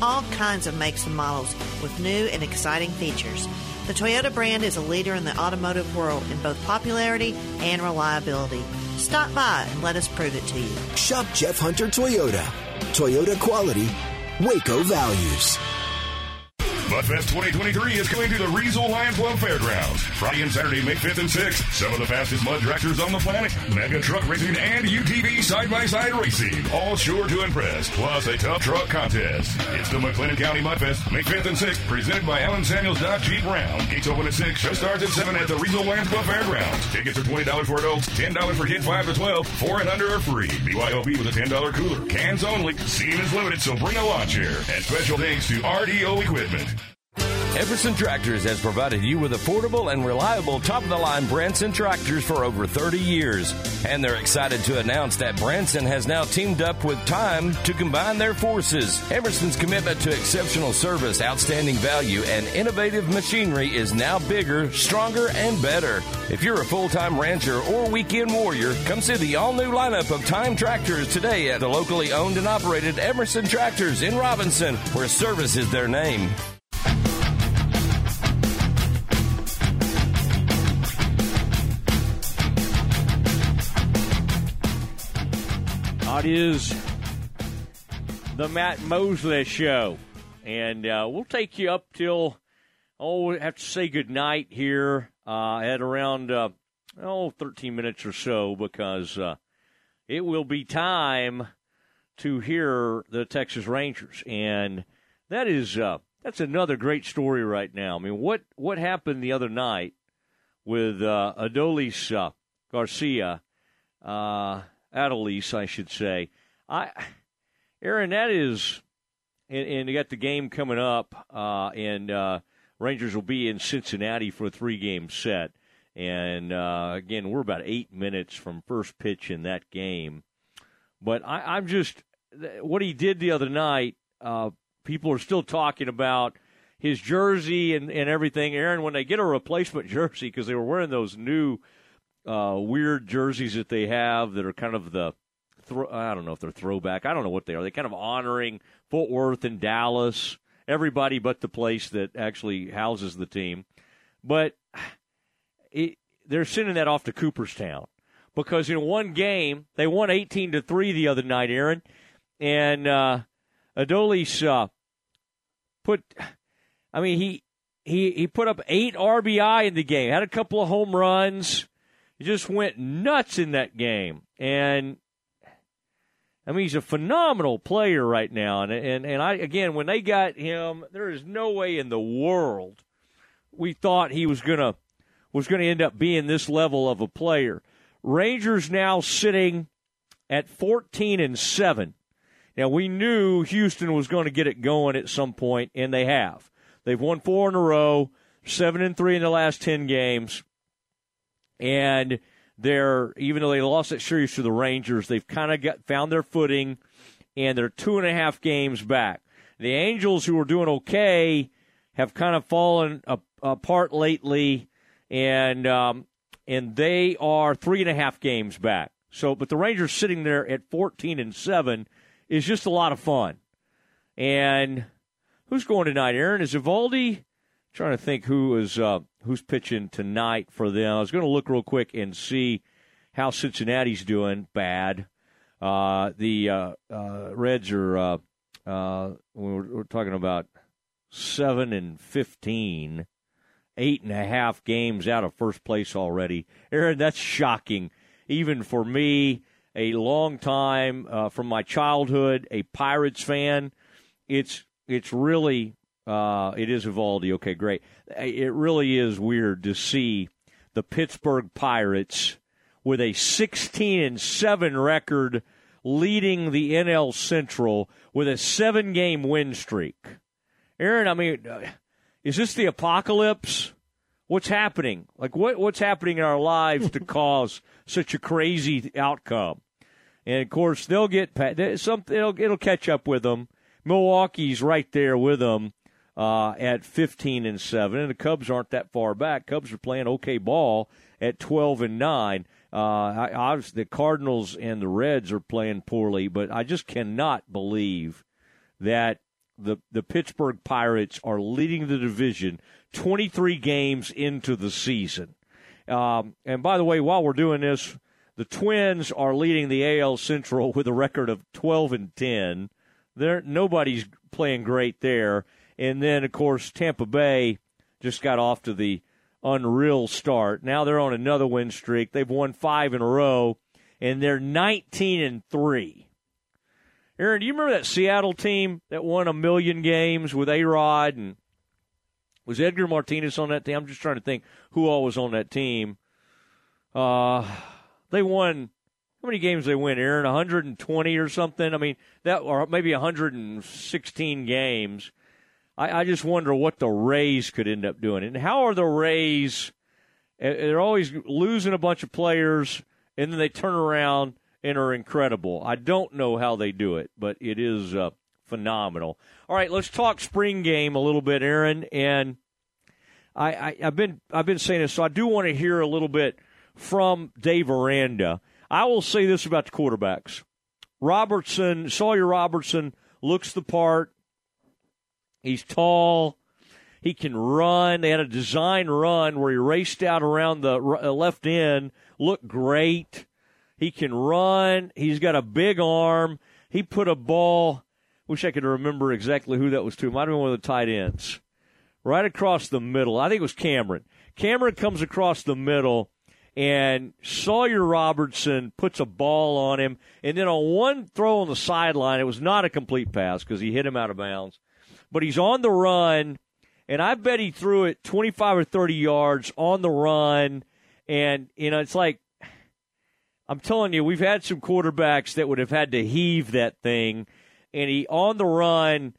All kinds of makes and models with new and exciting features. The Toyota brand is a leader in the automotive world in both popularity and reliability. Stop by and let us prove it to you. Shop Jeff Hunter Toyota. Toyota quality, Waco values. ButtFest 2023 is coming to the Riesel Lions Club Fairgrounds. Friday and Saturday, May 5th and 6th. Some of the fastest mud tractors on the planet, mega truck racing, and UTV side-by-side racing. All sure to impress, plus a tough truck contest. It's the McLennan County ButtFest, May 5th and 6th, presented by Alan Samuels Dodge Jeep Ram. Gates open at 6, show starts at 7 at the Riesel Lions Club Fairgrounds. Tickets are $20 for adults, $10 for kids 5 to 12, 4 and under are free. BYOB with a $10 cooler. Cans only. Seating is limited, so bring a lawn chair. And special thanks to RDO Equipment. Everson Tractors has provided you with affordable and reliable top-of-the-line Branson tractors for over 30 years. And they're excited to announce that Branson has now teamed up with Time to combine their forces. Everson's commitment to exceptional service, outstanding value, and innovative machinery is now bigger, stronger, and better. If you're a full-time rancher or weekend warrior, come see the all-new lineup of Time tractors today at the locally owned and operated Everson Tractors in Robinson, where service is their name. It is the Matt Mosley Show, and we'll take you up till, we have to say goodnight here at around, 13 minutes or so, because it will be time to hear the Texas Rangers, and that is, that's another great story right now. I mean, what happened the other night with Adolis Garcia, Adolis, I should say. Aaron, that is, and you got the game coming up, and Rangers will be in Cincinnati for a 3-game set. And, again, we're about 8 minutes from first pitch in that game. But I'm just, what he did the other night, people are still talking about his jersey and everything. Aaron, when they get a replacement jersey, because they were wearing those new weird jerseys that they have that are kind of the, I don't know if they're throwback. I don't know what they are. They're kind of honoring Fort Worth and Dallas, everybody but the place that actually houses the team. But they're sending that off to Cooperstown because in one game, they won 18-3 the other night, Aaron. And Adolis he put up 8 RBI in the game, had a couple of home runs. Just went nuts in that game, and I mean he's a phenomenal player right now. And I again, when they got him, there is no way in the world we thought he was gonna end up being this level of a player. Rangers now sitting at 14-7. Now we knew Houston was going to get it going at some point, and they have. They've won 4 in a row, 7-3 in the last 10 games. And they're, even though they lost that series to the Rangers, they've kind of found their footing, and they're 2.5 games back. The Angels, who are doing okay, have kind of fallen apart lately, and they are 3.5 games back. So, but the Rangers sitting there at 14-7 is just a lot of fun. And who's going tonight, Aaron? Is Evaldi? Trying to think who's pitching tonight for them. I was going to look real quick and see how Cincinnati's doing. Bad. The Reds are. We're talking about 7-15, 8.5 games out of first place already. Aaron, that's shocking, even for me, a long time from my childhood, a Pirates fan. It's really. It is Evaldi. Okay, great. It really is weird to see the Pittsburgh Pirates with a 16-7 record leading the NL Central with a 7-game win streak. Aaron, I mean, Is this the apocalypse? What's happening? Like, what's happening in our lives to cause such a crazy outcome? And, of course, they'll get it'll catch up with them. Milwaukee's right there with them at 15-7, and the Cubs aren't that far back. Cubs are playing okay ball at 12-9. The Cardinals and the Reds are playing poorly, but I just cannot believe that the Pittsburgh Pirates are leading the division 23 games into the season. And by the way, while we're doing this, the Twins are leading the AL Central with a record of 12-10. Nobody's playing great there. And then, of course, Tampa Bay just got off to the unreal start. Now they're on another win streak. They've won 5 in a row, and they're 19-3. Aaron, do you remember that Seattle team that won 1,000,000 games with A-Rod? And was Edgar Martinez on that team? I'm just trying to think who all was on that team. They won – how many games they win, Aaron? 120 or something? I mean, or maybe 116 games. I just wonder what the Rays could end up doing. And how are the Rays – they're always losing a bunch of players, and then they turn around and are incredible. I don't know how they do it, but it is phenomenal. All right, let's talk spring game a little bit, Aaron. And I've been saying this, so I do want to hear a little bit from Dave Aranda. I will say this about the quarterbacks: Sawyer Robertson looks the part. He's tall. He can run. They had a design run where he raced out around the left end. Looked great. He can run. He's got a big arm. He put a ball. Wish I could remember exactly who that was to. Might have been one of the tight ends. Right across the middle. I think it was Cameron. Cameron comes across the middle, and Sawyer Robertson puts a ball on him. And then on one throw on the sideline, it was not a complete pass because he hit him out of bounds. But he's on the run, and I bet he threw it 25 or 30 yards on the run. And, you know, it's like, I'm telling you, we've had some quarterbacks that would have had to heave that thing, and he on the run.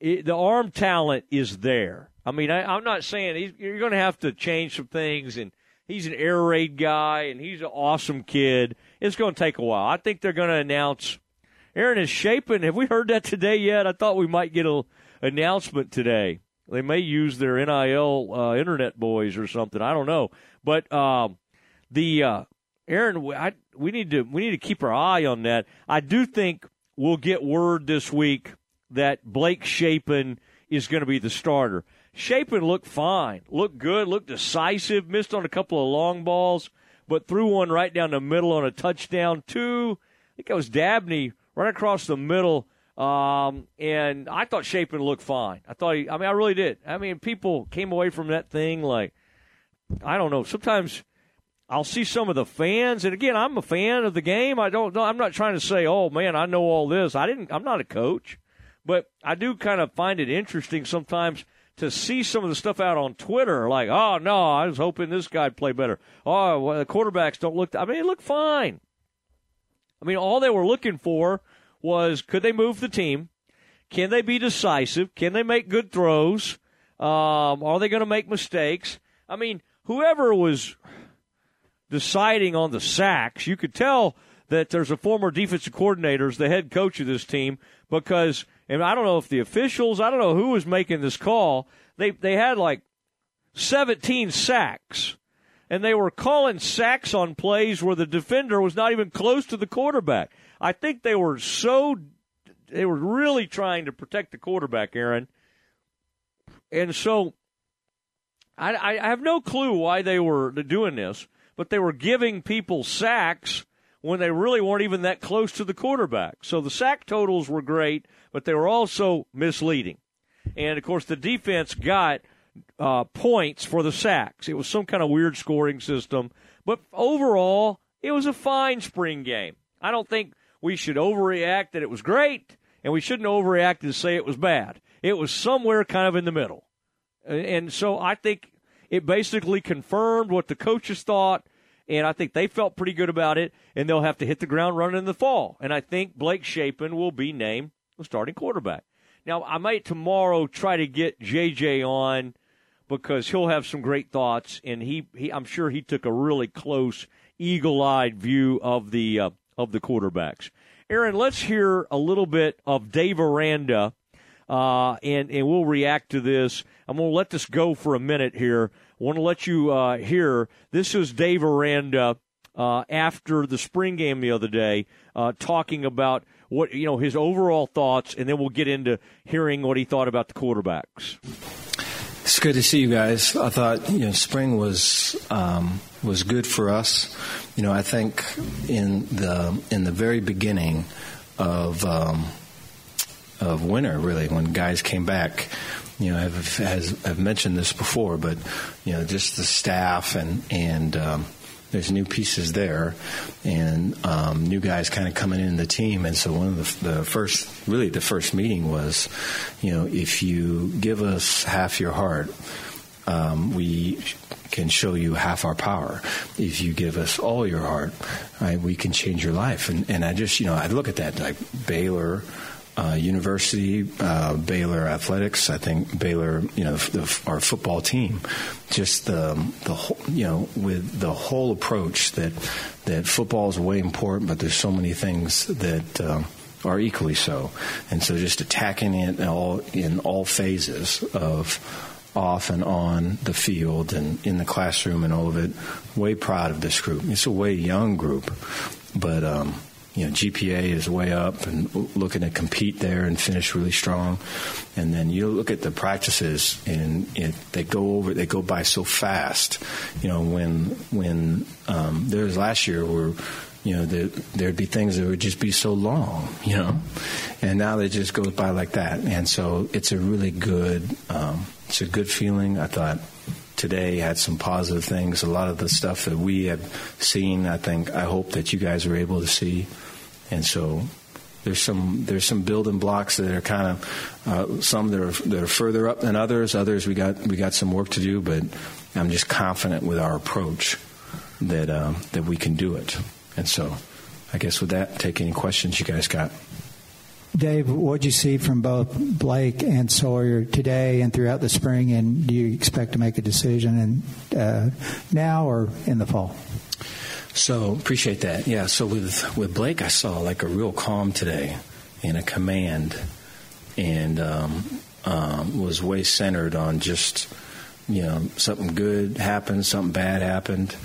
The arm talent is there. I mean, I'm not saying you're going to have to change some things, and he's an air raid guy, and he's an awesome kid. It's going to take a while. I think they're going to announce. Aaron is shaping. Have we heard that today yet? I thought we might get an announcement today. They may use their NIL internet boys or something. I don't know, but Aaron, we need to keep our eye on that. I do think we'll get word this week that Blake Shapen is going to be the starter. Shapen looked fine, looked good, looked decisive, missed on a couple of long balls, but threw one right down the middle on a touchdown. Two, I think that was Dabney, right across the middle. And I thought Shapen looked fine. I really did. I mean, people came away from that thing like, I don't know, sometimes – I'll see some of the fans, and again, I'm a fan of the game. I don't know. I'm not trying to say, oh man, I know all this. I'm not a coach, but I do kind of find it interesting sometimes to see some of the stuff out on Twitter. Like, oh no, I was hoping this guy'd play better. Oh, well, the quarterbacks don't look. I mean, it looked fine. I mean, all they were looking for was, could they move the team? Can they be decisive? Can they make good throws? Are they going to make mistakes? I mean, whoever was deciding on the sacks, you could tell that there's a former defensive coordinator as the head coach of this team, because, and I don't know if the officials, I don't know who was making this call, they had like 17 sacks, and they were calling sacks on plays where the defender was not even close to the quarterback. I think they were really trying to protect the quarterback, Aaron. And so I have no clue why they were doing this, but they were giving people sacks when they really weren't even that close to the quarterback. So the sack totals were great, but they were also misleading. And, of course, the defense got points for the sacks. It was some kind of weird scoring system. But overall, it was a fine spring game. I don't think we should overreact that it was great, and we shouldn't overreact and say it was bad. It was somewhere kind of in the middle. And so I think it basically confirmed what the coaches thought, and I think they felt pretty good about it, and they'll have to hit the ground running in the fall. And I think Blake Shapen will be named the starting quarterback. Now, I might tomorrow try to get JJ on because he'll have some great thoughts, and he I'm sure he took a really close, eagle-eyed view of the quarterbacks. Aaron, let's hear a little bit of Dave Aranda, and we'll react to this. I'm going to let this go for a minute here. I want to let you hear. This is Dave Aranda after the spring game the other day talking about what his overall thoughts, and then we'll get into hearing what he thought about the quarterbacks. It's good to see you guys. I thought spring was good for us. I think in the very beginning of winter, really, when guys came back. I've mentioned this before, but just the staff and there's new pieces there, and new guys kind of coming in the team. And so one of the first meeting was, if you give us half your heart, we can show you half our power. If you give us all your heart, right, we can change your life. And I just, I look at that like Baylor. University, Baylor athletics. I think Baylor, our football team, just the whole, with the whole approach that football is way important, but there's so many things that are equally so, and so just attacking it in all phases of off and on the field and in the classroom and all of it. Way proud of this group. It's a way young group, but. GPA is way up and looking to compete there and finish really strong. And then you look at the practices and they go by so fast. When there was last year where, there'd be things that would just be so long, and now they just go by like that. And so it's a really good, it's a good feeling. I thought today had some positive things. A lot of the stuff that we have seen, I hope that you guys were able to see. And so there's some building blocks that are kind of some that are further up than others. Others we got some work to do, but I'm just confident with our approach that we can do it. And so I guess with that, take any questions you guys got. Dave, what did you see from both Blake and Sawyer today and throughout the spring, and do you expect to make a decision now or in the fall? So, appreciate that. Yeah, so with Blake, I saw like a real calm today and a command, and was way centered on just, something good happened, something bad happened.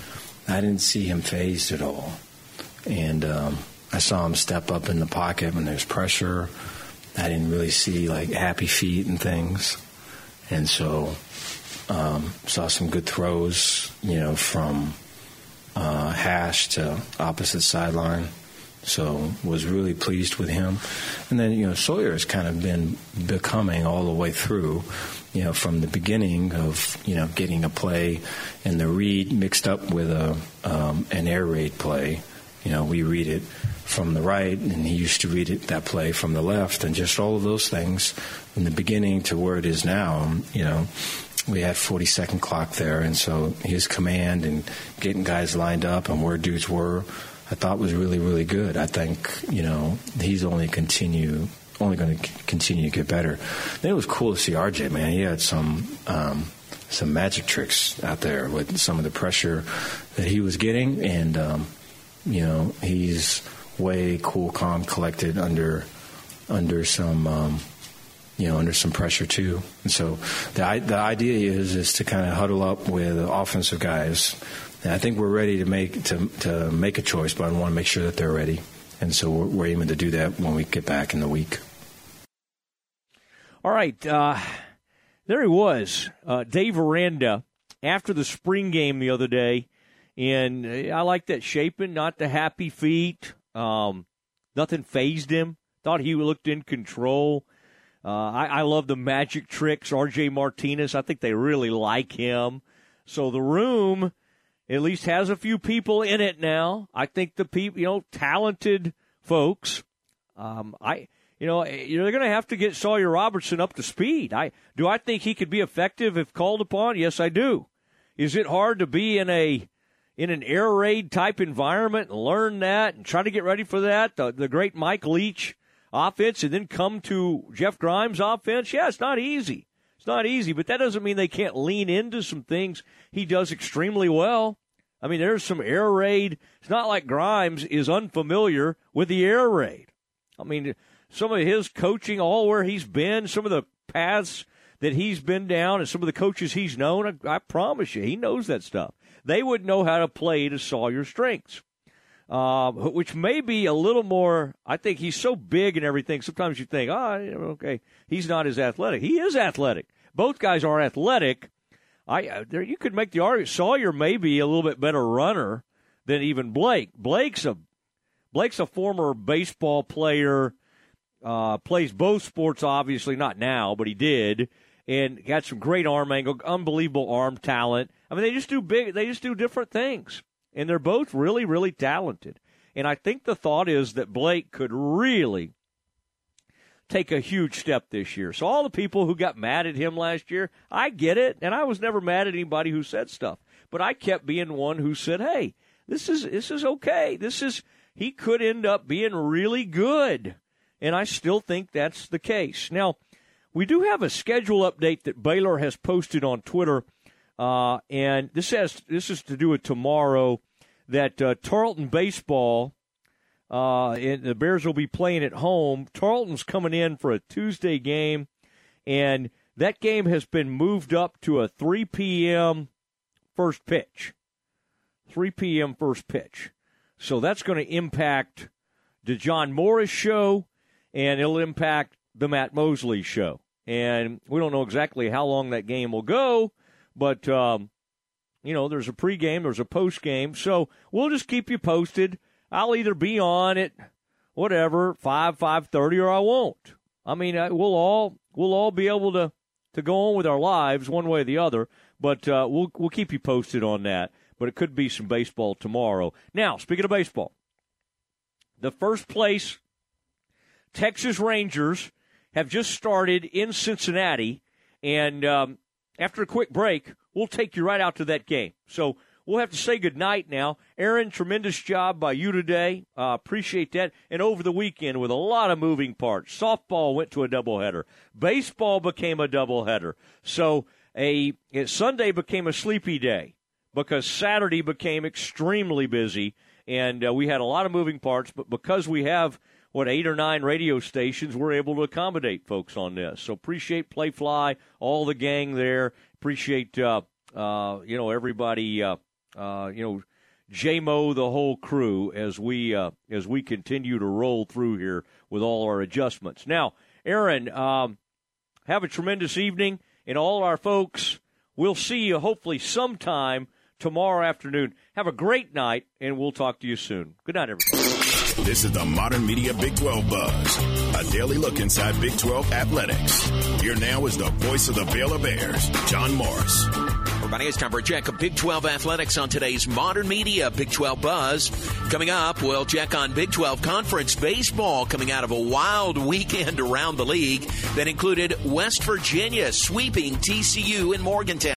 I didn't see him fazed at all, and I saw him step up in the pocket when there's pressure. I didn't really see, happy feet and things. And so saw some good throws, from hash to opposite sideline. So was really pleased with him. And then, Sawyer has kind of been becoming all the way through, from the beginning of, getting a play and the read mixed up with an air raid play. We read it from the right, and he used to read it that play from the left, and just all of those things from the beginning to where it is now. We had 40-second clock there, and so his command and getting guys lined up and where dudes were, I thought was really, really good. I think he's only going to continue to get better. Then it was cool to see RJ, man. He had some magic tricks out there with some of the pressure that he was getting, and he's way cool, calm, collected under some pressure too. And so the idea is to kind of huddle up with offensive guys. And I think we're ready to make a choice, but I want to make sure that they're ready. And so we're aiming to do that when we get back in the week. All right, there he was, Dave Aranda, after the spring game the other day. And I like that shaping, not the happy feet. Nothing fazed him. Thought he looked in control. I love the magic tricks. R.J. Martinez, I think they really like him. So the room at least has a few people in it now. I think the people, talented folks. You're going to have to get Sawyer Robertson up to speed. I think he could be effective if called upon? Yes, I do. Is it hard to be in an air raid type environment and learn that and try to get ready for that? The great Mike Leach offense and then come to Jeff Grimes' offense, yeah, it's not easy. It's not easy, but that doesn't mean they can't lean into some things he does extremely well. I mean, there's some air raid. It's not like Grimes is unfamiliar with the air raid. I mean, some of his coaching, all where he's been, some of the paths that he's been down and some of the coaches he's known, I promise you, he knows that stuff. They would know how to play to Sawyer's strengths, which may be a little more, I think he's so big and everything, sometimes you think, okay, he's not as athletic. He is athletic. Both guys are athletic. You could make the argument Sawyer may be a little bit better runner than even Blake. Blake's a former baseball player, plays both sports, obviously, not now, but he did, and got some great arm angle, unbelievable arm talent. I mean, they just do different things, and they're both really, really talented. And I think the thought is that Blake could really take a huge step this year. So all the people who got mad at him last year, I get it, and I was never mad at anybody who said stuff. But I kept being one who said, hey, this is okay. He could end up being really good, and I still think that's the case. Now, we do have a schedule update that Baylor has posted on Twitter, and this is to do with tomorrow, that Tarleton baseball, and the Bears will be playing at home. Tarleton's coming in for a Tuesday game, and that game has been moved up to a 3 p.m. first pitch. 3 p.m. first pitch. So that's going to impact the John Morris show, and it'll impact the Matt Mosley show. And we don't know exactly how long that game will go, but, there's a pregame, there's a postgame. So we'll just keep you posted. I'll either be on at whatever, 5:30, or I won't. I mean, we'll all be able to go on with our lives one way or the other, but we'll keep you posted on that. But it could be some baseball tomorrow. Now, speaking of baseball, the first place Texas Rangers have just started in Cincinnati, and after a quick break, we'll take you right out to that game. So we'll have to say goodnight now. Aaron, tremendous job by you today. Appreciate that. And over the weekend with a lot of moving parts. Softball went to a doubleheader. Baseball became a doubleheader. So Sunday became a sleepy day because Saturday became extremely busy, and we had a lot of moving parts. But because we have, 8 or 9 radio stations, we're able to accommodate folks on this. So appreciate Playfly, all the gang there. Appreciate, everybody, J-Mo, the whole crew, as we continue to roll through here with all our adjustments. Now, Aaron, have a tremendous evening, and all our folks, we'll see you hopefully sometime tomorrow afternoon. Have a great night, and we'll talk to you soon. Good night, everybody. This is the Modern Media Big 12 Buzz, a daily look inside Big 12 athletics. Here now is the voice of the Baylor Bears, John Morris. Everybody, it's time for a check of Big 12 athletics on today's Modern Media Big 12 Buzz. Coming up, we'll check on Big 12 Conference baseball coming out of a wild weekend around the league that included West Virginia sweeping TCU in Morgantown.